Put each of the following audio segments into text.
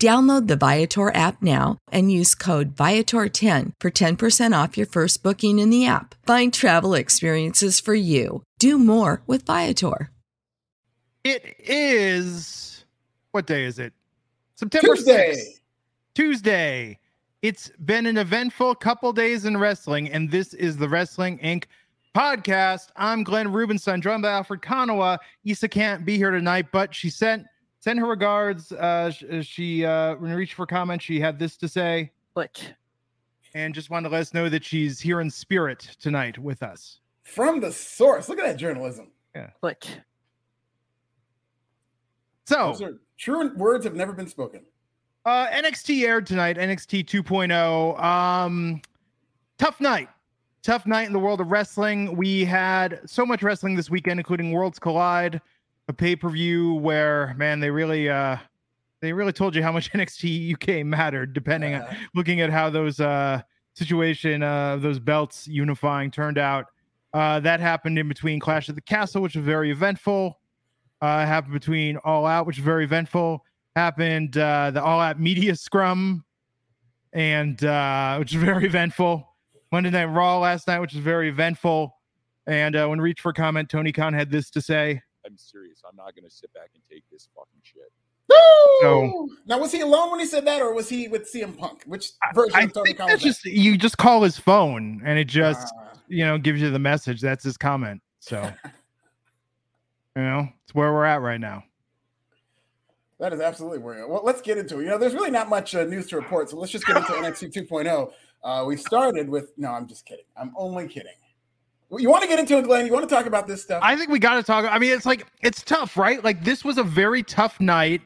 Download the Viator app now and use code Viator10 for 10% off your first booking in the app. Find travel experiences for you. Do more with Viator. It is... what day is it? September 6th. Tuesday. It's been an eventful couple days in wrestling, and this is the Wrestling Inc. podcast. I'm Glenn Rubenstein, joined by Alfred Kanoa. Issa can't be here tonight, but she sent... send her regards. She when we reached for comment, she had this to say. What? And just wanted to let us know that she's here in spirit tonight with us. From the source. Look at that journalism. Yeah. What? So. True words have never been spoken. NXT aired tonight. NXT 2.0. Tough night. Tough night in the world of wrestling. We had so much wrestling this weekend, including Worlds Collide, a pay-per-view where, man, they really told you how much NXT UK mattered, depending on looking at how those those belts unifying turned out. That happened in between Clash of the Castle, which was very eventful. Happened between All Out, which was very eventful. Happened the All Out media scrum, and which was very eventful. Monday Night Raw last night, which was very eventful. And when reached for comment, Tony Khan had this to say. I'm serious. I'm not going to sit back and take this fucking shit. So, now, was he alone when he said that, or was he with CM Punk? Which version of Tony Khan? You just call his phone, and it just gives you the message. That's his comment. So, it's where we're at right now. That is absolutely where we're at. Well, let's get into it. There's really not much news to report, so let's just get into NXT 2.0. We started with... no, I'm just kidding. I'm only kidding. You want to get into it, Glenn? You want to talk about this stuff? I think we got to talk. I mean, it's tough, right? Like, this was a very tough night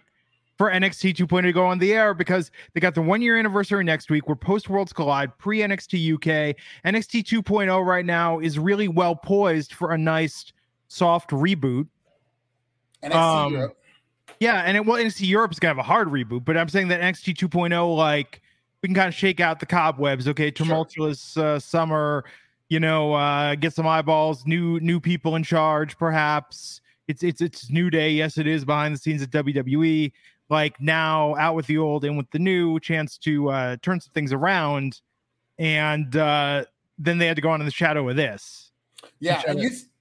for NXT 2.0 to go on the air because they got the 1-year anniversary next week. We're post Worlds Collide, pre NXT UK. NXT 2.0 right now is really well poised for a nice soft reboot. NXT Europe. Yeah, and NXT Europe is going to have a hard reboot, but I'm saying that NXT 2.0, we can kind of shake out the cobwebs, okay? Tumultuous summer. Get some eyeballs, new people in charge, perhaps. It's new day. Yes, it is behind the scenes at WWE. Like, now, out with the old, in with the new, chance to turn some things around. And then they had to go on in the shadow of this. Yeah, and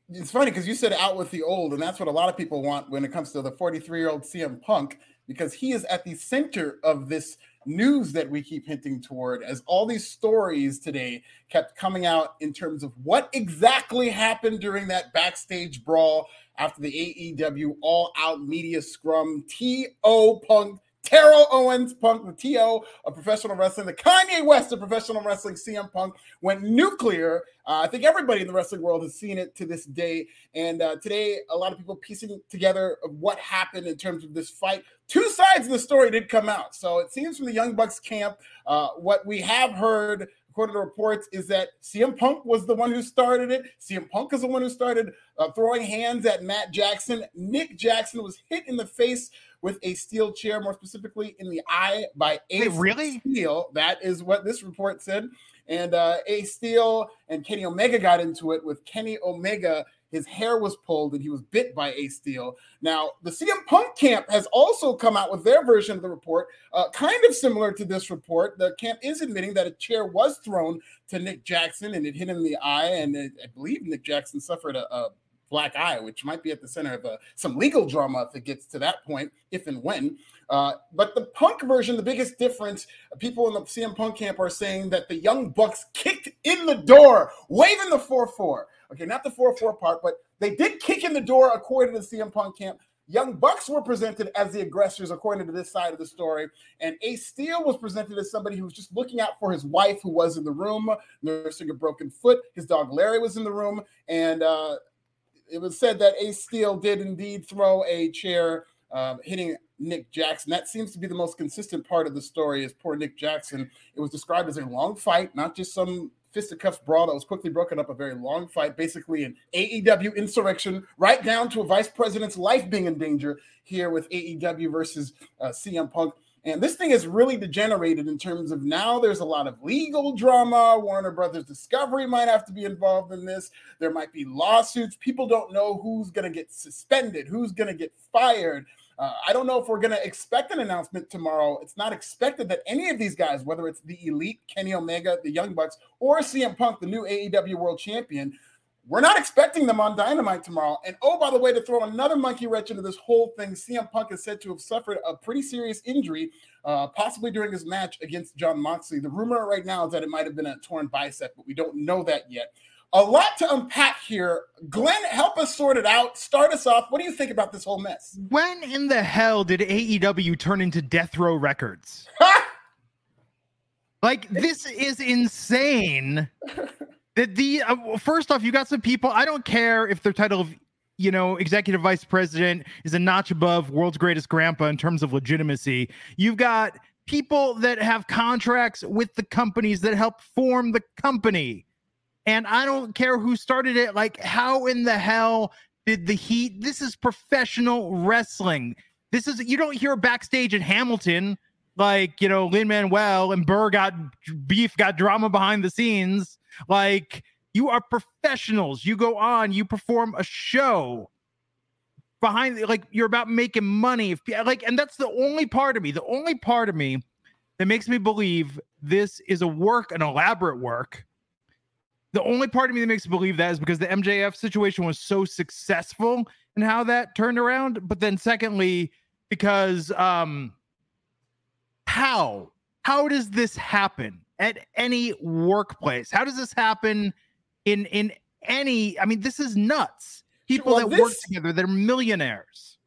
it's funny because you said out with the old, and that's what a lot of people want when it comes to the 43-year-old CM Punk, because he is at the center of this news that we keep hinting toward, as all these stories today kept coming out in terms of what exactly happened during that backstage brawl after the AEW All Out media scrum. Terrell Owens Punk, the T.O. of professional wrestling, the Kanye West of professional wrestling, CM Punk, went nuclear. I think everybody in the wrestling world has seen it to this day. And today, a lot of people piecing together of what happened in terms of this fight. Two sides of the story did come out. So it seems from the Young Bucks camp, what we have heard, according to reports, is that CM Punk was the one who started it. CM Punk is the one who started throwing hands at Matt Jackson. Nick Jackson was hit in the face with a steel chair, more specifically in the eye, by Ace Steel. That is what this report said. And Ace Steel and Kenny Omega got into it, with Kenny Omega His hair was pulled and he was bit by Ace Steel. Now, the CM Punk camp has also come out with their version of the report, kind of similar to this report. The camp is admitting that a chair was thrown to Nick Jackson and it hit him in the eye. And I believe Nick Jackson suffered a black eye, which might be at the center of some legal drama if it gets to that point, if and when. But the Punk version, the biggest difference, people in the CM Punk camp are saying that the Young Bucks kicked in the door, waving the 4-4. Okay, not the 4-4 part, but they did kick in the door according to the CM Punk camp. Young Bucks were presented as the aggressors according to this side of the story. And Ace Steel was presented as somebody who was just looking out for his wife who was in the room, nursing a broken foot. His dog Larry was in the room. And it was said that Ace Steel did indeed throw a chair, hitting Nick Jackson. That seems to be the most consistent part of the story is poor Nick Jackson. It was described as a long fight, not just some fisticuffs brawl that was quickly broken up, a very long fight, basically an AEW insurrection, right down to a vice president's life being in danger here with AEW versus CM Punk. And this thing has really degenerated in terms of now there's a lot of legal drama. Warner Brothers Discovery might have to be involved in this. There might be lawsuits. People don't know who's going to get suspended, who's going to get fired. I don't know if we're going to expect an announcement tomorrow. It's not expected that any of these guys, whether it's the Elite, Kenny Omega, the Young Bucks, or CM Punk, the new AEW World Champion, we're not expecting them on Dynamite tomorrow. And oh, by the way, to throw another monkey wrench into this whole thing, CM Punk is said to have suffered a pretty serious injury, possibly during his match against Jon Moxley. The rumor right now is that it might have been a torn bicep, but we don't know that yet. A lot to unpack here. Glenn, help us sort it out. Start us off. What do you think about this whole mess? When in the hell did AEW turn into Death Row Records? Like, this is insane. First off, you got some people, I don't care if their title of, you know, executive vice president is a notch above world's greatest grandpa in terms of legitimacy. You've got people that have contracts with the companies that help form the company. And I don't care who started it. Like, how in the hell did the heat? This is professional wrestling. This is, you don't hear backstage at Hamilton, like, you know, Lin-Manuel and Burr got drama behind the scenes. Like, you are professionals. You go on, you perform a show behind, like, you're about making money. And that's the only part of me that makes me believe this is an elaborate work. The only part of me that makes me believe that is because the MJF situation was so successful and how that turned around. But then secondly, because how does this happen? At any workplace, how does this happen in any? I mean, this is nuts. People that work together, they're millionaires.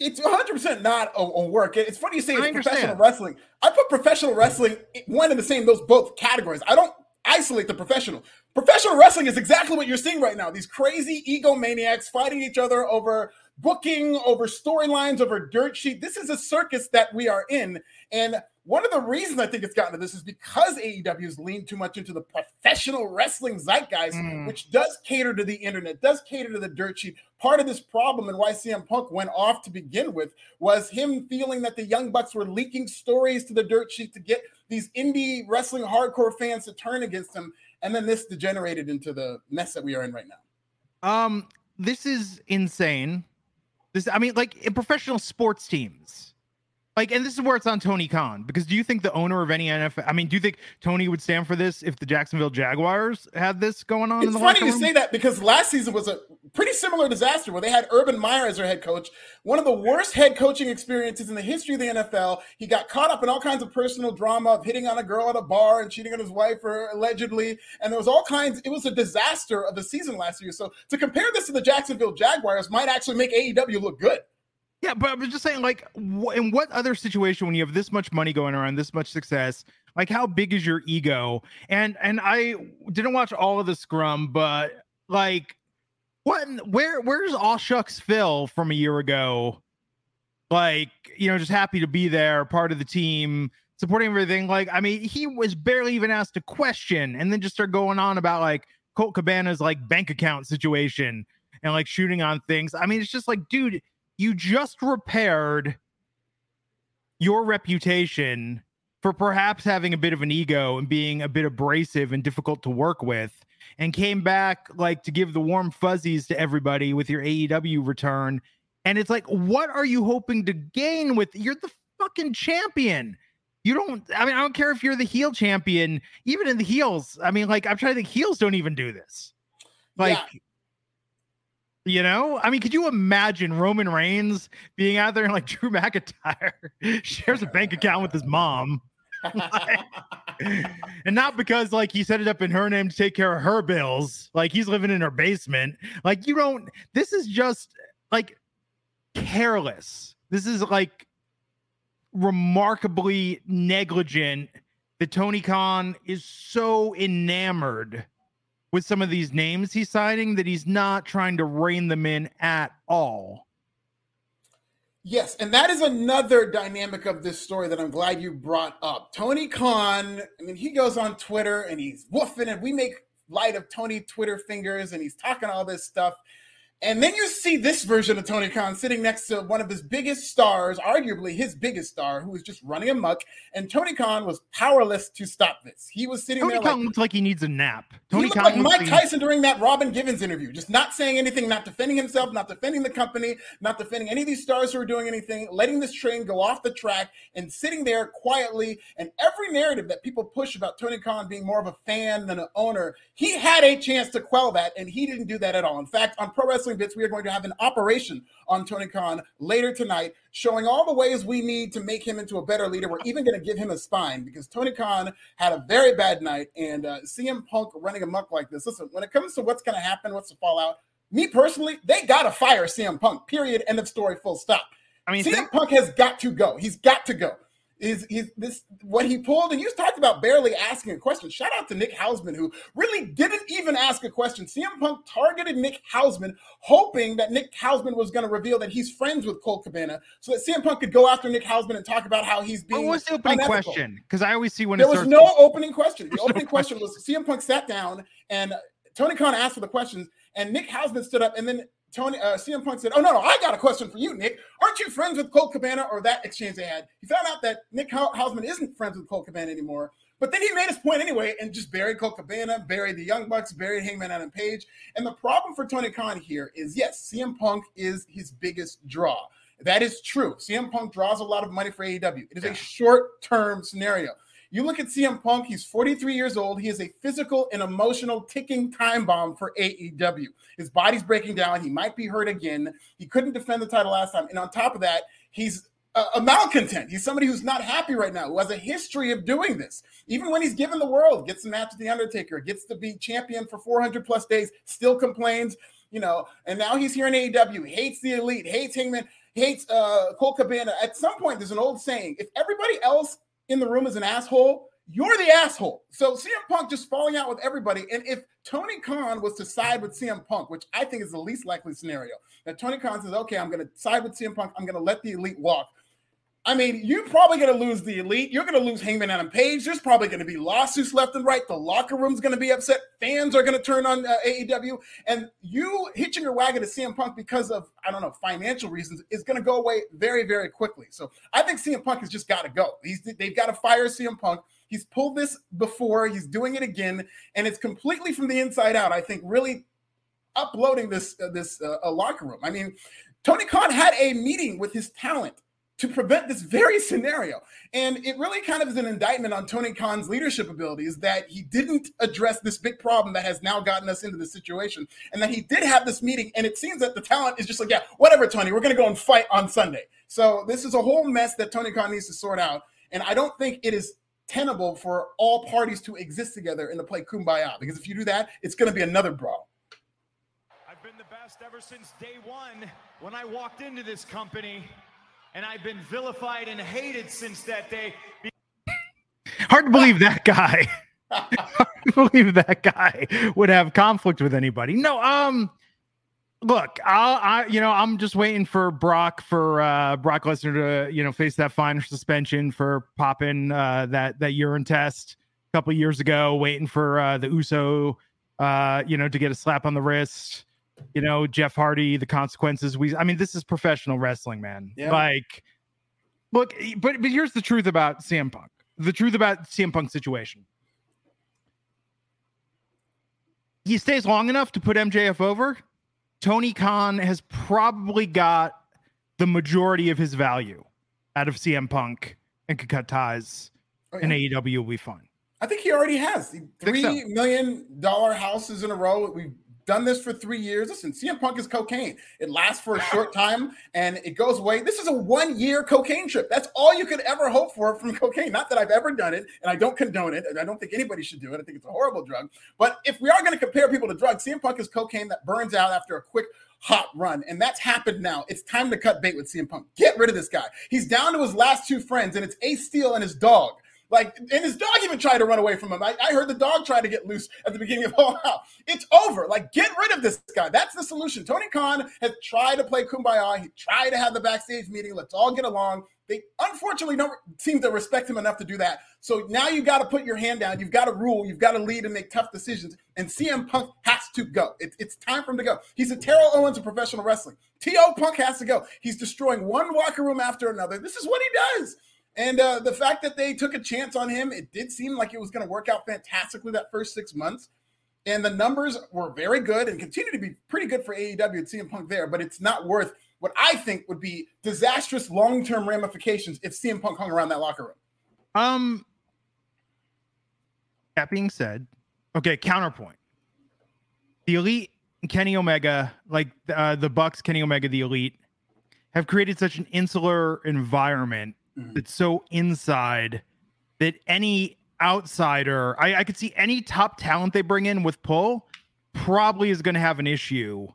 It's 100% not a work. It's funny you say it's professional wrestling. I put professional wrestling one and the same, those both categories. I don't isolate the professional. Professional wrestling is exactly what you're seeing right now. These crazy egomaniacs fighting each other over booking, over storylines, over dirt sheet. This is a circus that we are in. And one of the reasons I think it's gotten to this is because AEW's leaned too much into the professional wrestling zeitgeist, which does cater to the internet, does cater to the dirt sheet. Part of this problem and why CM Punk went off to begin with was him feeling that the Young Bucks were leaking stories to the dirt sheet to get these indie wrestling hardcore fans to turn against them. And then this degenerated into the mess that we are in right now. This is insane. In professional sports teams. Like, and this is where it's on Tony Khan, because do you think the owner of any NFL, I mean, do you think Tony would stand for this if the Jacksonville Jaguars had this going on? It's in the funny you say that because last season was a pretty similar disaster where they had Urban Meyer as their head coach. One of the worst head coaching experiences in the history of the NFL. He got caught up in all kinds of personal drama of hitting on a girl at a bar and cheating on his wife, or allegedly. And there was it was a disaster of the season last year. So to compare this to the Jacksonville Jaguars might actually make AEW look good. Yeah, but I was just saying, like, in what other situation when you have this much money going around, this much success, like, how big is your ego? And I didn't watch all of the scrum, but, like, where's All Shucks Phil from a year ago? Like, you know, just happy to be there, part of the team, supporting everything. Like, I mean, he was barely even asked a question and then just start going on about, like, Colt Cabana's, like, bank account situation and, like, shooting on things. I mean, it's just like, dude, you just repaired your reputation for perhaps having a bit of an ego and being a bit abrasive and difficult to work with, and came back like to give the warm fuzzies to everybody with your AEW return. And it's like, what are you hoping to gain with? You're the fucking champion. You don't, I mean, I don't care if you're the heel champion, even in the heels. I mean, like, I'm trying to think, heels don't even do this. Like, yeah. You know, I mean, could you imagine Roman Reigns being out there and like Drew McIntyre shares a bank account with his mom? And not because like he set it up in her name to take care of her bills. Like he's living in her basement. Like you don't, this is just like careless. This is like remarkably negligent that Tony Khan is so enamored with some of these names he's signing that he's not trying to rein them in at all. Yes, and that is another dynamic of this story that I'm glad you brought up. Tony Khan, I mean, he goes on Twitter and he's woofing, and we make light of Tony Twitter fingers, and he's talking all this stuff. And then you see this version of Tony Khan sitting next to one of his biggest stars, arguably his biggest star, who was just running amok. And Tony Khan was powerless to stop this. He was sitting there. Tony Khan looked like he needs a nap. Tony Khan looked like Mike Tyson during that Robin Givens interview, just not saying anything, not defending himself, not defending the company, not defending any of these stars who are doing anything, letting this train go off the track and sitting there quietly. And every narrative that people push about Tony Khan being more of a fan than an owner, he had a chance to quell that, and he didn't do that at all. In fact, on Pro Wrestling Bits, we are going to have an operation on Tony Khan later tonight, showing all the ways we need to make him into a better leader. We're even going to give him a spine because Tony Khan had a very bad night, and CM Punk running amok like this. Listen, when it comes to what's going to happen, what's the fallout, me personally, they got to fire CM Punk, period, end of story, full stop. I mean, CM Punk has got to go. He's got to go. Is this what he pulled? And you talked about barely asking a question. Shout out to Nick Hausman, who really didn't even ask a question. CM Punk targeted Nick Hausman, hoping that Nick Hausman was going to reveal that he's friends with Colt Cabana so that CM Punk could go after Nick Hausman and talk about how he's being. What was the opening question? Because I always see when there was no opening question. The opening question was CM Punk sat down and Tony Khan asked for the questions, and Nick Hausman stood up, and then CM Punk said, "Oh, no, I got a question for you, Nick. Aren't you friends with Colt Cabana?" Or that exchange they had. He found out that Nick Hausman isn't friends with Colt Cabana anymore. But then he made his point anyway and just buried Colt Cabana, buried the Young Bucks, buried Hangman Adam Page. And the problem for Tony Khan here is, yes, CM Punk is his biggest draw. That is true. CM Punk draws a lot of money for AEW. It is a short-term scenario. You look at CM Punk, he's 43 years old. He is a physical and emotional ticking time bomb for AEW. His body's breaking down. He might be hurt again. He couldn't defend the title last time. And on top of that, he's a malcontent. He's somebody who's not happy right now, who has a history of doing this. Even when he's given the world, gets a match with The Undertaker, gets to be champion for 400 plus days, still complains, you know. And now he's here in AEW, hates the Elite, hates Hangman, hates Colt Cabana. At some point, there's an old saying, if everybody else in the room is an asshole, you're the asshole. So CM Punk just falling out with everybody. And if Tony Khan was to side with CM Punk, which I think is the least likely scenario, that Tony Khan says, okay, I'm going to side with CM Punk, I'm going to let the Elite walk. I mean, you're probably going to lose the Elite. You're going to lose Hangman Adam Page. There's probably going to be lawsuits left and right. The locker room's going to be upset. Fans are going to turn on AEW. And you hitching your wagon to CM Punk because of, I don't know, financial reasons is going to go away very, very quickly. So I think CM Punk has just got to go. They've got to fire CM Punk. He's pulled this before. He's doing it again. And it's completely from the inside out, I think, really uploading this locker room. I mean, Tony Khan had a meeting with his talent to prevent this very scenario. And it really kind of is an indictment on Tony Khan's leadership abilities that he didn't address this big problem that has now gotten us into this situation, and that he did have this meeting. And it seems that the talent is just like, yeah, whatever, Tony, we're going to go and fight on Sunday. So this is a whole mess that Tony Khan needs to sort out. And I don't think it is tenable for all parties to exist together and to play kumbaya, because if you do that, it's going to be another brawl. I've been the best ever since day one when I walked into this company. And I've been vilified and hated since that day. Hard to believe that guy. Hard to believe that guy would have conflict with anybody. No, look, I'm just waiting for Brock Lesnar to, you know, face that fine suspension for popping that urine test a couple years ago. Waiting for the Uso, to get a slap on the wrist. You know, Jeff Hardy, the consequences. This is professional wrestling, man. Yeah. Like, look, but here's the truth about CM Punk. the truth about CM Punk's situation. He stays long enough to put MJF over. Tony Khan has probably got the majority of his value out of CM Punk and could cut ties, and AEW will be fine. I think he already has. $3 million houses in a row. We've done this for 3 years. Listen, CM Punk is cocaine. It lasts for a short time and it goes away. This is a 1-year cocaine trip. That's all you could ever hope for from cocaine. Not that I've ever done it, and I don't condone it, and I don't think anybody should do it. I think it's a horrible drug. But if we are going to compare people to drugs, CM Punk is cocaine that burns out after a quick hot run, and that's happened now. It's time to cut bait with CM Punk. Get rid of this guy. He's down to his last two friends, and it's Ace Steel and his dog. Like, and his dog even tried to run away from him. I heard the dog try to get loose at the beginning of All Out. It's over. Like, get rid of this guy. That's the solution. Tony Khan has tried to play kumbaya. He tried to have the backstage meeting. Let's all get along. They unfortunately don't seem to respect him enough to do that. So now you got to put your hand down. You've got to rule. You've got to lead and make tough decisions. And CM Punk has to go. It's time for him to go. He's a Terrell Owens of professional wrestling. T.O. Punk has to go. He's destroying one locker room after another. This is what he does. And the fact that they took a chance on him, it did seem like it was going to work out fantastically that first 6 months. And the numbers were very good and continue to be pretty good for AEW and CM Punk there. But it's not worth what I think would be disastrous long-term ramifications if CM Punk hung around that locker room. That being said, okay, counterpoint. The Elite and Kenny Omega, like the Bucks, Kenny Omega, the Elite, have created such an insular environment that's so inside that any outsider, I could see any top talent they bring in with pull probably is going to have an issue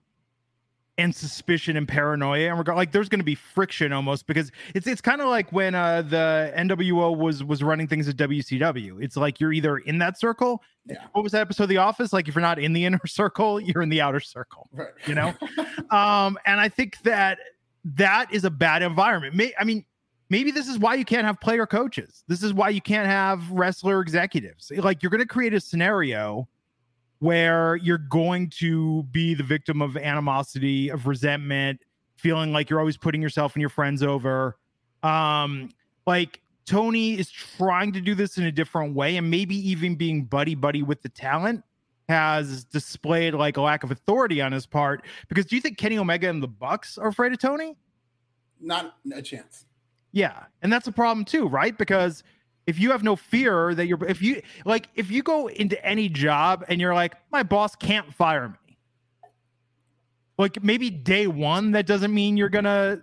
and suspicion and paranoia. And regard, like, there's going to be friction almost, because it's kind of like when the NWO was running things at WCW. It's like you're either in that circle. Yeah. What was that episode of The Office? Like, if you're not in the inner circle, you're in the outer circle, right? You know? And I think that is a bad environment. Maybe this is why you can't have player coaches. This is why you can't have wrestler executives. Like, you're going to create a scenario where you're going to be the victim of animosity, of resentment, feeling like you're always putting yourself and your friends over. Like, Tony is trying to do this in a different way, and maybe even being buddy-buddy with the talent has displayed like a lack of authority on his part. Because do you think Kenny Omega and the Bucks are afraid of Tony? Not a chance. Yeah, and that's a problem too, right? Because if you have no fear that you're, if you go into any job and you're like, my boss can't fire me. Like, maybe day one, that doesn't mean you're gonna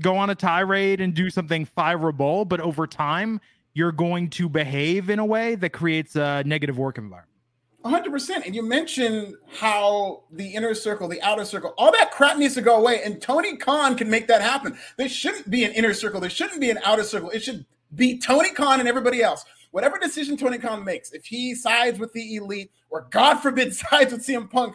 go on a tirade and do something fireable, but over time, you're going to behave in a way that creates a negative work environment. 100%. And you mentioned how the inner circle, the outer circle, all that crap needs to go away. And Tony Khan can make that happen. There shouldn't be an inner circle. There shouldn't be an outer circle. It should be Tony Khan and everybody else. Whatever decision Tony Khan makes, if he sides with the Elite or, God forbid, sides with CM Punk,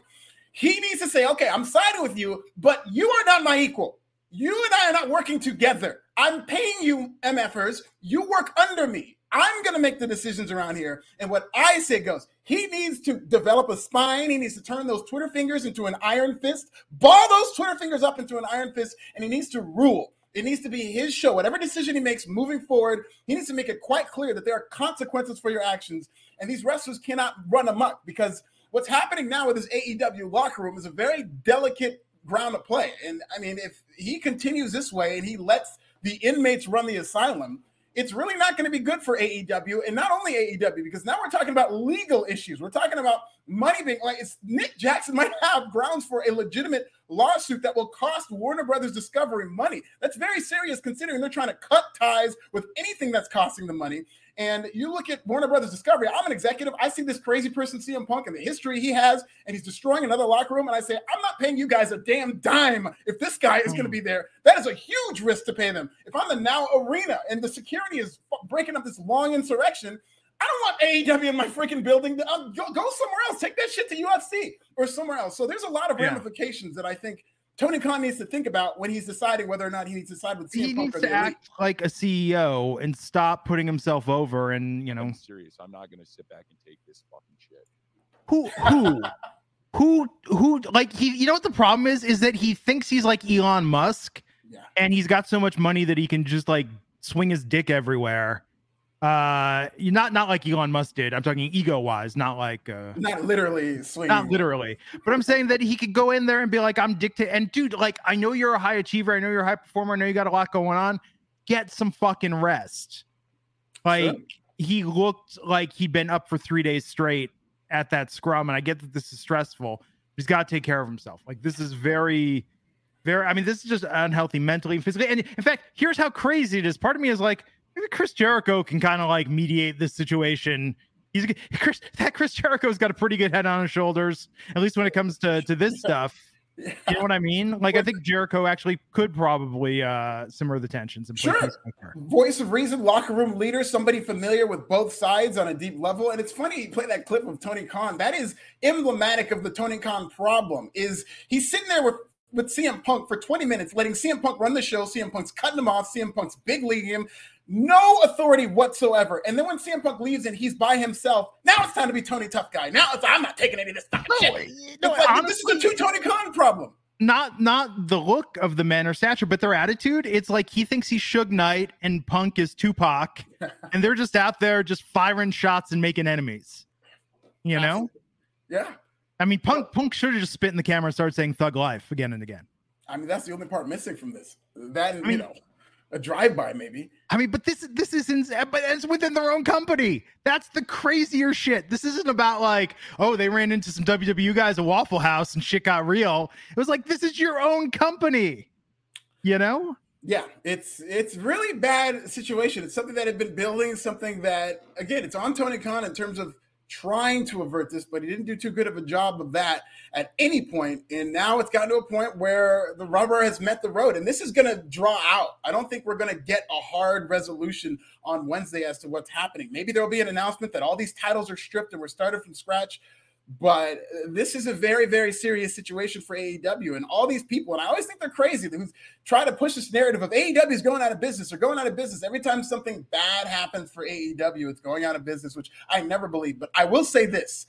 he needs to say, okay, I'm siding with you, but you are not my equal. You and I are not working together. I'm paying you MFers. You work under me. I'm going to make the decisions around here. And what I say goes. He needs to develop a spine. He needs to turn those Twitter fingers into an iron fist, ball those Twitter fingers up into an iron fist, and he needs to rule. It needs to be his show. Whatever decision he makes moving forward, he needs to make it quite clear that there are consequences for your actions. And these wrestlers cannot run amok, because what's happening now with this AEW locker room is a very delicate ground to play. And I mean, if he continues this way and he lets the inmates run the asylum, it's really not going to be good for AEW, and not only AEW, because now we're talking about legal issues. We're talking about money being like, it's Nick Jackson might have grounds for a legitimate lawsuit that will cost Warner Brothers Discovery money. That's very serious, considering they're trying to cut ties with anything that's costing them money. And you look at Warner Brothers Discovery. I'm an executive. I see this crazy person, CM Punk, and the history he has, and he's destroying another locker room. And I say, I'm not paying you guys a damn dime if this guy is going to be there. That is a huge risk to pay them. If I'm the Now Arena and the security is breaking up this long insurrection, I don't want AEW in my freaking building. Go somewhere else. Take that shit to UFC or somewhere else. So there's a lot of ramifications that I think Tony Khan needs to think about when he's deciding whether or not he needs to side with CM Punk. He needs to act like a CEO and stop putting himself over. And, you know, I'm serious. I'm not going to sit back and take this fucking shit. You know what the problem is that he thinks he's like Elon Musk and he's got so much money that he can just like swing his dick everywhere. Not like Elon Musk did. I'm talking ego-wise, not like not literally, sweet. Not literally. But I'm saying that he could go in there and be like, I'm dictating. And dude, like, I know you're a high achiever. I know you're a high performer. I know you got a lot going on. Get some fucking rest. Like, sure. He looked like he'd been up for 3 days straight at that scrum. And I get that this is stressful. He's got to take care of himself. Like, this is very, very, I mean, this is just unhealthy mentally and physically. And in fact, here's how crazy it is. Part of me is like, maybe Chris Jericho can kind of like mediate this situation. Chris Jericho's got a pretty good head on his shoulders, at least when it comes to this stuff. Yeah. You know what I mean? Like, I think Jericho actually could probably simmer the tensions. And sure. Voice of reason, locker room leader, somebody familiar with both sides on a deep level. And it's funny, you play that clip of Tony Khan. That is emblematic of the Tony Khan problem, is he's sitting there with CM Punk for 20 minutes, letting CM Punk run the show. CM Punk's cutting him off. CM Punk's big leaguing him. No authority whatsoever. And then when CM Punk leaves and he's by himself, now it's time to be Tony Tough Guy. Now it's, I'm not taking any of this stuff. No, like, honestly, this is a two Tony Khan problem. Not the look of the men or stature, but their attitude. It's like he thinks he's Suge Knight and Punk is Tupac. And they're just out there just firing shots and making enemies. You know? Yeah. I mean, Punk should have just spit in the camera and started saying thug life again and again. I mean, that's the only part missing from this. That, and, a drive-by, maybe. I mean, but this is insane. But it's within their own company. That's the crazier shit. This isn't about like, oh, they ran into some WWE guys at Waffle House and shit got real. It was like, this is your own company, you know? Yeah, it's really bad situation. It's something that had been building, something that, again, it's on Tony Khan in terms of trying to avert this, but he didn't do too good of a job of that at any point. And now it's gotten to a point where the rubber has met the road, and this is going to draw out. I don't think we're going to get a hard resolution on Wednesday as to what's happening. Maybe there'll be an announcement that all these titles are stripped and we're started from scratch, but this is a very, very serious situation for AEW and all these people. And I always think they're crazy who try to push this narrative of AEW is going out of business or going out of business. Every time something bad happens for AEW, it's going out of business, which I never believe. But I will say this.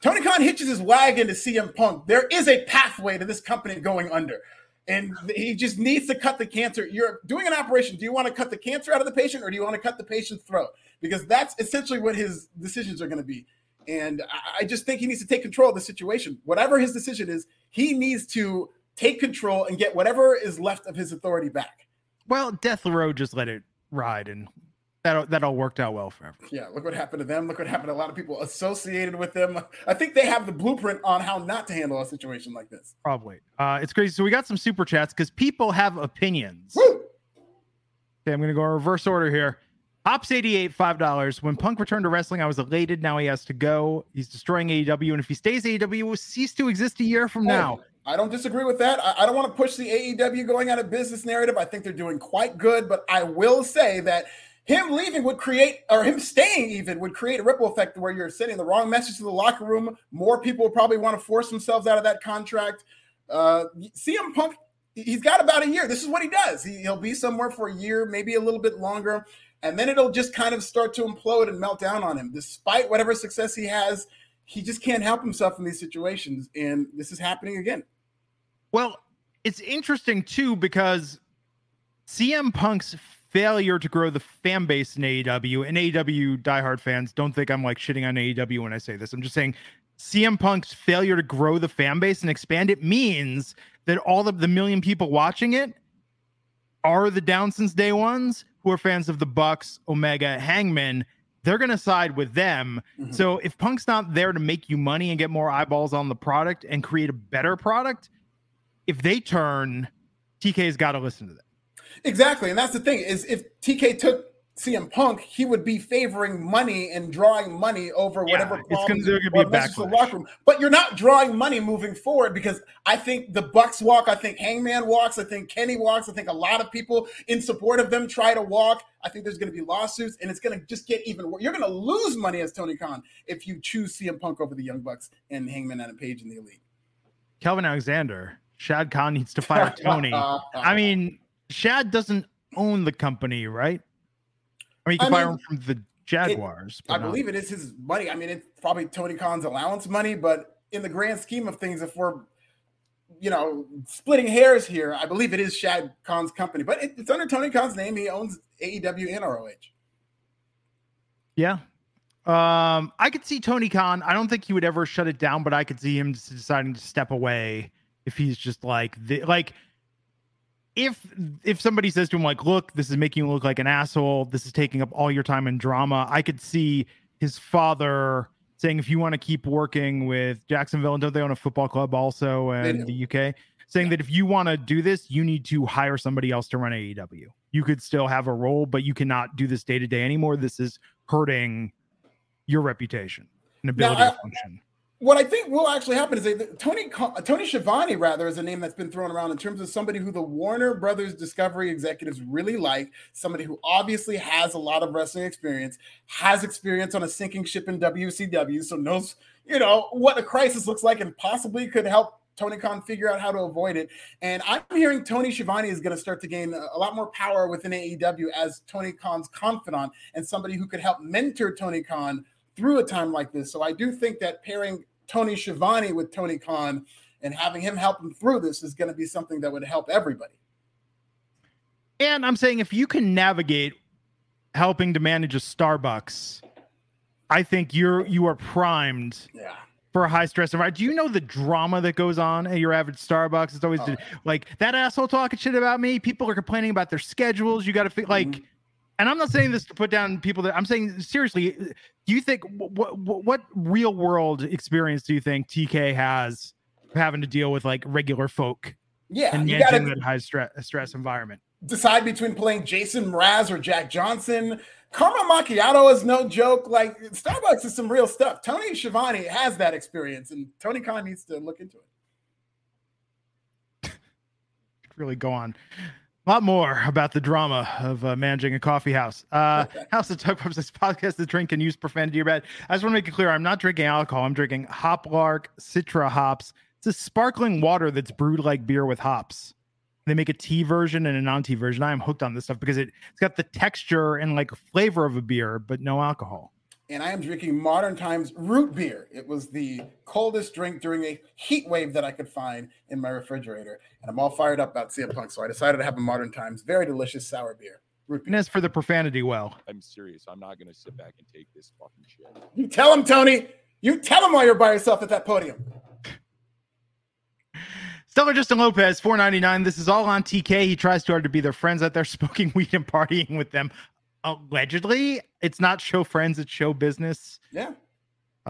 Tony Khan hitches his wagon to CM Punk. There is a pathway to this company going under. And he just needs to cut the cancer. You're doing an operation. Do you want to cut the cancer out of the patient or do you want to cut the patient's throat? Because that's essentially what his decisions are going to be. And I just think he needs to take control of the situation. Whatever his decision is, he needs to take control and get whatever is left of his authority back. Well, Death Row just let it ride, and that all worked out well forever. Yeah, look what happened to them. Look what happened to a lot of people associated with them. I think they have the blueprint on how not to handle a situation like this. Probably. It's crazy. So we got some super chats because people have opinions. Woo! Okay, I'm going to go in reverse order here. Ops88, $5. When Punk returned to wrestling, I was elated. Now he has to go. He's destroying AEW. And if he stays, AEW will cease to exist a year from now. I don't disagree with that. I don't want to push the AEW going out of business narrative. I think they're doing quite good. But I will say that him leaving would create, or him staying even, would create a ripple effect where you're sending the wrong message to the locker room. More people will probably want to force themselves out of that contract. CM Punk, he's got about a year. This is what he does. He'll be somewhere for a year, maybe a little bit longer. And then it'll just kind of start to implode and melt down on him. Despite whatever success he has, he just can't help himself in these situations. And this is happening again. Well, it's interesting, too, because CM Punk's failure to grow the fan base in AEW, and AEW diehard fans, don't think I'm like shitting on AEW when I say this. I'm just saying CM Punk's failure to grow the fan base and expand it means that all of the million people watching it are the down since day ones who are fans of the Bucks, Omega, Hangman. They're going to side with them. Mm-hmm. So if Punk's not there to make you money and get more eyeballs on the product and create a better product, if they turn, TK's got to listen to them. Exactly. And that's the thing is, if TK took CM Punk, he would be favoring money and drawing money over whatever problems it's gonna be a backlash. The locker room. But you're not drawing money moving forward, because I think the Bucks walk, I think Hangman walks, I think Kenny walks, I think a lot of people in support of them try to walk. I think there's going to be lawsuits, and it's going to just get even worse. You're going to lose money as Tony Khan if you choose CM Punk over the Young Bucks and Hangman Adam Page in the Elite. Kelvin Alexander, Shad Khan needs to fire Tony. I mean, Shad doesn't own the company, right? I mean, you can fire him from the Jaguars. I believe it is his money. I mean, it's probably Tony Khan's allowance money, but in the grand scheme of things, if we're, splitting hairs here, I believe it is Shad Khan's company. But it's under Tony Khan's name. He owns AEW and ROH. Yeah. I could see Tony Khan. I don't think he would ever shut it down, but I could see him deciding to step away if he's just like, if somebody says to him, like, look, this is making you look like an asshole. This is taking up all your time in drama. I could see his father saying, if you want to keep working with Jacksonville, and don't they own a football club also in the UK, saying that if you want to do this, you need to hire somebody else to run AEW. You could still have a role, but you cannot do this day to day anymore. This is hurting your reputation and ability to function. What I think will actually happen is that Tony Schiavone, rather, is a name that's been thrown around in terms of somebody who the Warner Brothers Discovery executives really like, somebody who obviously has a lot of wrestling experience, has experience on a sinking ship in WCW, so knows, what a crisis looks like and possibly could help Tony Khan figure out how to avoid it. And I'm hearing Tony Schiavone is going to start to gain a lot more power within AEW as Tony Khan's confidant and somebody who could help mentor Tony Khan through a time like this. So I do think that pairing Tony Schiavone with Tony Khan and having him help him through this is going to be something that would help everybody. And I'm saying if you can navigate helping to manage a Starbucks, I think you are primed. Yeah. For a high stress environment. Do you know the drama that goes on at your average Starbucks? It's always like that asshole talking shit about me. People are complaining about their schedules. You got to feel like, and I'm not saying this to put down people that I'm saying, seriously, do you think what real world experience do you think TK has having to deal with like regular folk? Yeah. And you got that high stress environment. Decide between playing Jason Mraz or Jack Johnson. Caramel Macchiato is no joke. Like, Starbucks is some real stuff. Tony Schiavone has that experience, and Tony Khan needs to look into it. Really go on. A lot more about the drama of managing a coffee house. House of Tug Pubs, this podcast that drink and use profanity or bad. I just want to make it clear, I'm not drinking alcohol. I'm drinking Hoplark Citra hops. It's a sparkling water that's brewed like beer with hops. They make a tea version and a non-tea version. I am hooked on this stuff because it's got the texture and like flavor of a beer, but no alcohol. And I am drinking Modern Times root beer. It was the coldest drink during a heat wave that I could find in my refrigerator. And I'm all fired up about CM Punk, so I decided to have a Modern Times. Very delicious sour beer. Root beer. And as for the profanity, I'm serious. I'm not going to sit back and take this fucking shit. You tell him, Tony. You tell him while you're by yourself at that podium. Stellar Justin Lopez, $4.99. This is all on TK. He tries too hard to be their friends out there, smoking weed and partying with them. Allegedly, it's not show friends, it's show business. Yeah.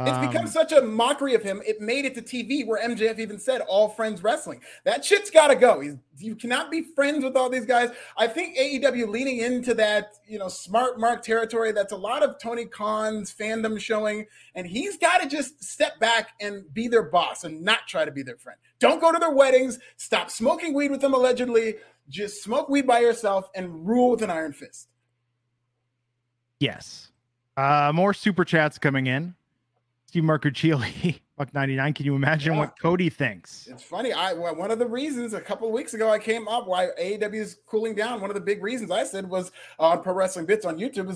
It's become such a mockery of him. It made it to TV where MJF even said all friends wrestling. That shit's got to go. You cannot be friends with all these guys. I think AEW leaning into that, smart mark territory. That's a lot of Tony Khan's fandom showing. And he's got to just step back and be their boss and not try to be their friend. Don't go to their weddings. Stop smoking weed with them allegedly. Just smoke weed by yourself and rule with an iron fist. Yes. More super chats coming in. Steve Mercuccioli, $1.99. Can you imagine what Cody thinks? It's funny. One of the reasons a couple of weeks ago I came up why AEW is cooling down. One of the big reasons I said was on Pro Wrestling Bits on YouTube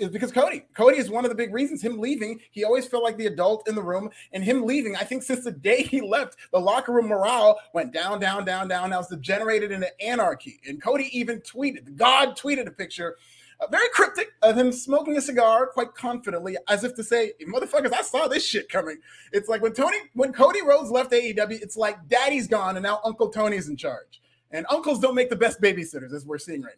is because Cody. Cody is one of the big reasons him leaving. He always felt like the adult in the room, and him leaving, I think since the day he left, the locker room morale went down, down, down, down. Now it's degenerated into anarchy. And Cody even tweeted. God tweeted a picture. Very cryptic of him smoking a cigar quite confidently, as if to say, motherfuckers, I saw this shit coming. It's like when Cody Rhodes left AEW, it's like daddy's gone and now Uncle Tony's in charge. And uncles don't make the best babysitters, as we're seeing right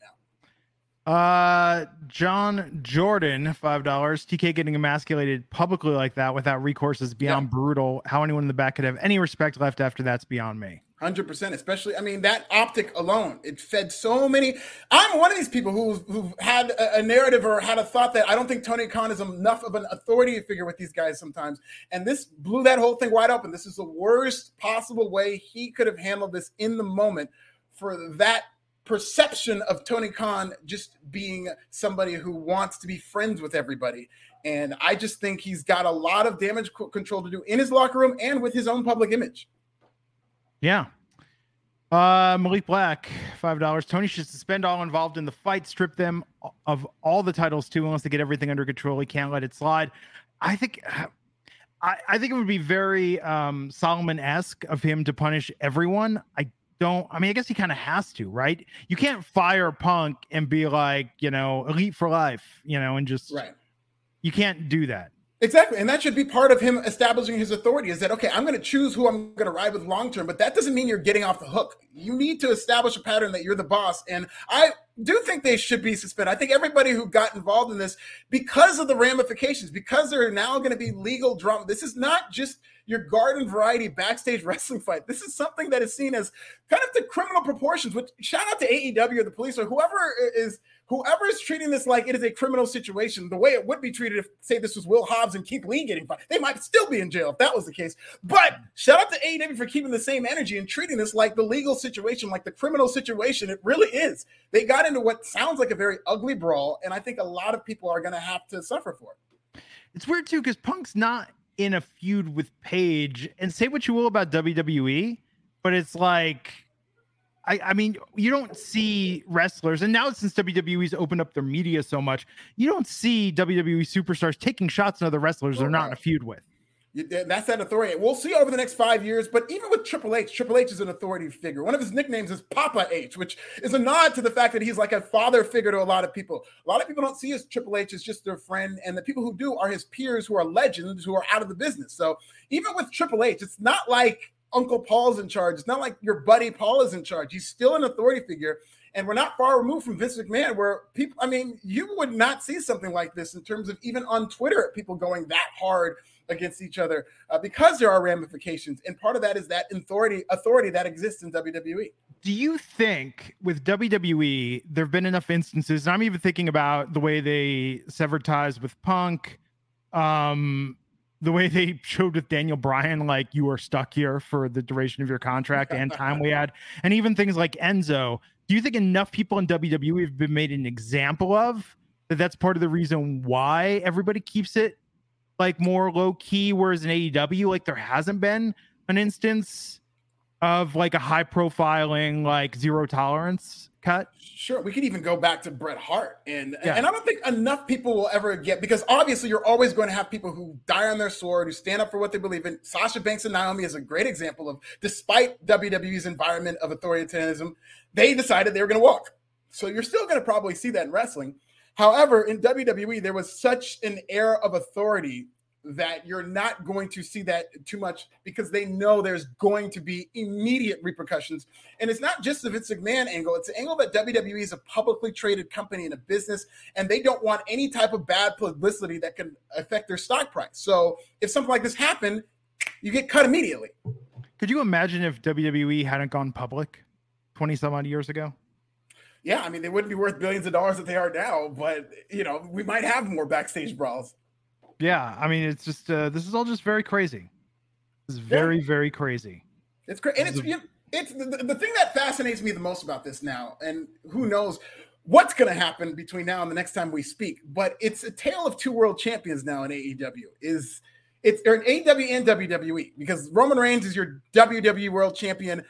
now. John Jordan, $5. TK getting emasculated publicly like that without recourse is beyond brutal. How anyone in the back could have any respect left after that's beyond me. 100%, especially, that optic alone, it fed so many. I'm one of these people who've had a narrative or had a thought that I don't think Tony Khan is enough of an authority figure with these guys sometimes. And this blew that whole thing wide open. This is the worst possible way he could have handled this in the moment for that perception of Tony Khan just being somebody who wants to be friends with everybody. And I just think he's got a lot of damage control to do in his locker room and with his own public image. Yeah. Malik Black, $5. Tony should suspend all involved in the fight, strip them of all the titles too, unless they get everything under control. He can't let it slide. I think it would be very Solomon-esque of him to punish everyone. I guess he kind of has to, right? You can't fire Punk and be like, elite for life, and just You can't do that. Exactly. And that should be part of him establishing his authority, is that, okay, I'm going to choose who I'm going to ride with long term, but that doesn't mean you're getting off the hook. You need to establish a pattern that you're the boss. And I do think they should be suspended. I think everybody who got involved in this, because of the ramifications, because there are now going to be legal drama. This is not just your garden variety backstage wrestling fight. This is something that is seen as kind of the criminal proportions, which shout out to AEW or the police or whoever is treating this like it is a criminal situation, the way it would be treated if, say, this was Will Hobbs and Keith Lee getting fired. They might still be in jail if that was the case. But shout out to AEW for keeping the same energy and treating this like the legal situation, like the criminal situation it really is. They got into what sounds like a very ugly brawl, and I think a lot of people are going to have to suffer for it. It's weird, too, because Punk's not in a feud with Paige. And say what you will about WWE, but it's like... I mean, you don't see wrestlers, and now since WWE's opened up their media so much, you don't see WWE superstars taking shots at other wrestlers they're not in a feud with. That's that authority. We'll see over the next 5 years, but even with Triple H, Triple H is an authority figure. One of his nicknames is Papa H, which is a nod to the fact that he's like a father figure to a lot of people. A lot of people don't see as Triple H as just their friend, and the people who do are his peers who are legends who are out of the business. So even with Triple H, it's not like Uncle Paul's in charge. It's not like your buddy Paul is in charge. He's still an authority figure. And we're not far removed from Vince McMahon, where people, I mean, you would not see something like this in terms of even on Twitter, people going that hard against each other because there are ramifications. And part of that is that authority that exists in WWE. Do you think with WWE, there've been enough instances, and I'm even thinking about the way they severed ties with Punk, the way they showed with Daniel Bryan, like, you are stuck here for the duration of your contract and time we had, and even things like Enzo. Do you think enough people in WWE have been made an example of that? That's part of the reason why everybody keeps it like more low key. Whereas in AEW, like, there hasn't been an instance of like a high profiling, like zero tolerance cut. Sure. We could even go back to Bret Hart and I don't think enough people will ever get, because obviously you're always going to have people who die on their sword, who stand up for what they believe in. Sasha Banks and Naomi is a great example of, despite WWE's environment of authoritarianism, they decided they were going to walk. So you're still going to probably see that in wrestling. However, in WWE, there was such an era of authority that you're not going to see that too much, because they know there's going to be immediate repercussions. And it's not just the Vince McMahon angle. It's the angle that WWE is a publicly traded company and a business, and they don't want any type of bad publicity that can affect their stock price. So if something like this happened, you get cut immediately. Could you imagine if WWE hadn't gone public 20 some odd years ago? Yeah, I mean, they wouldn't be worth billions of dollars that they are now, but you know, we might have more backstage brawls. Yeah, I mean, it's just this is all just very crazy. It's very, very crazy. It's crazy, and it's the thing that fascinates me the most about this now, and who knows what's going to happen between now and the next time we speak. But it's a tale of two world champions now in AEW. Or in AEW and WWE, because Roman Reigns is your WWE world champion.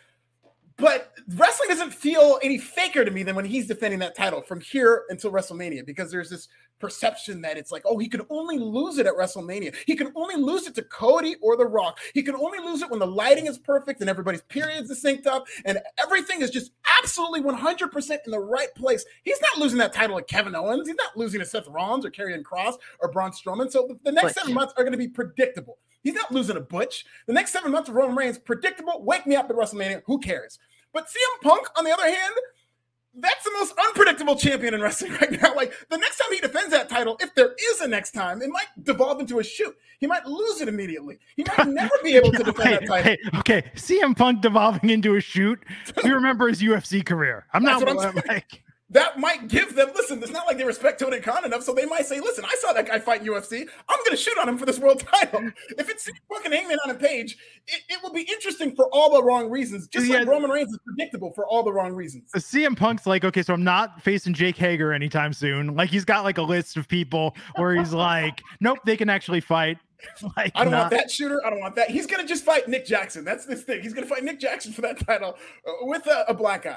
But wrestling doesn't feel any faker to me than when he's defending that title from here until WrestleMania, because there's this perception that it's like, oh, he could only lose it at WrestleMania. He can only lose it to Cody or The Rock. He can only lose it when the lighting is perfect and everybody's periods are synced up and everything is just absolutely 100% in the right place. He's not losing that title to Kevin Owens. He's not losing to Seth Rollins or Karrion Kross or Braun Strowman. So the next 7 months are going to be predictable. He's not losing to Butch. The next 7 months of Roman Reigns, predictable. Wake me up at WrestleMania. Who cares? But CM Punk, on the other hand, that's the most unpredictable champion in wrestling right now. Like, the next time he defends that title, if there is a next time, it might devolve into a shoot. He might lose it immediately. He might never be able to defend that title. Okay, CM Punk devolving into a shoot. You remember his UFC career. That might give them, listen, it's not like they respect Tony Khan enough, so they might say, listen, I saw that guy fight UFC. I'm going to shoot on him for this world title. If it's fucking Hangman on a page, it will be interesting for all the wrong reasons, just like Roman Reigns is predictable for all the wrong reasons. CM Punk's like, okay, so I'm not facing Jake Hager anytime soon. Like, he's got like a list of people where he's like, nope, they can actually fight. Like, I don't want that shooter. I don't want that. He's going to just fight Nick Jackson. That's this thing. He's going to fight Nick Jackson for that title with a black eye.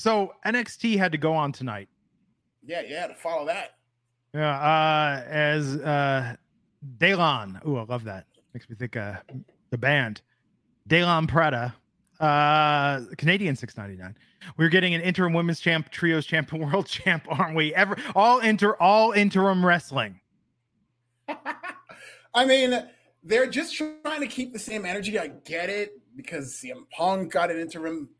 So NXT had to go on tonight. Yeah, to follow that. Yeah, as DeLon. Ooh, I love that. Makes me think the band. DeLon Prada, Canadian 699. We're getting an interim women's champ, trios champ, and world champ, aren't we? All interim wrestling. I mean, they're just trying to keep the same energy. I get it, because CM Punk got an interim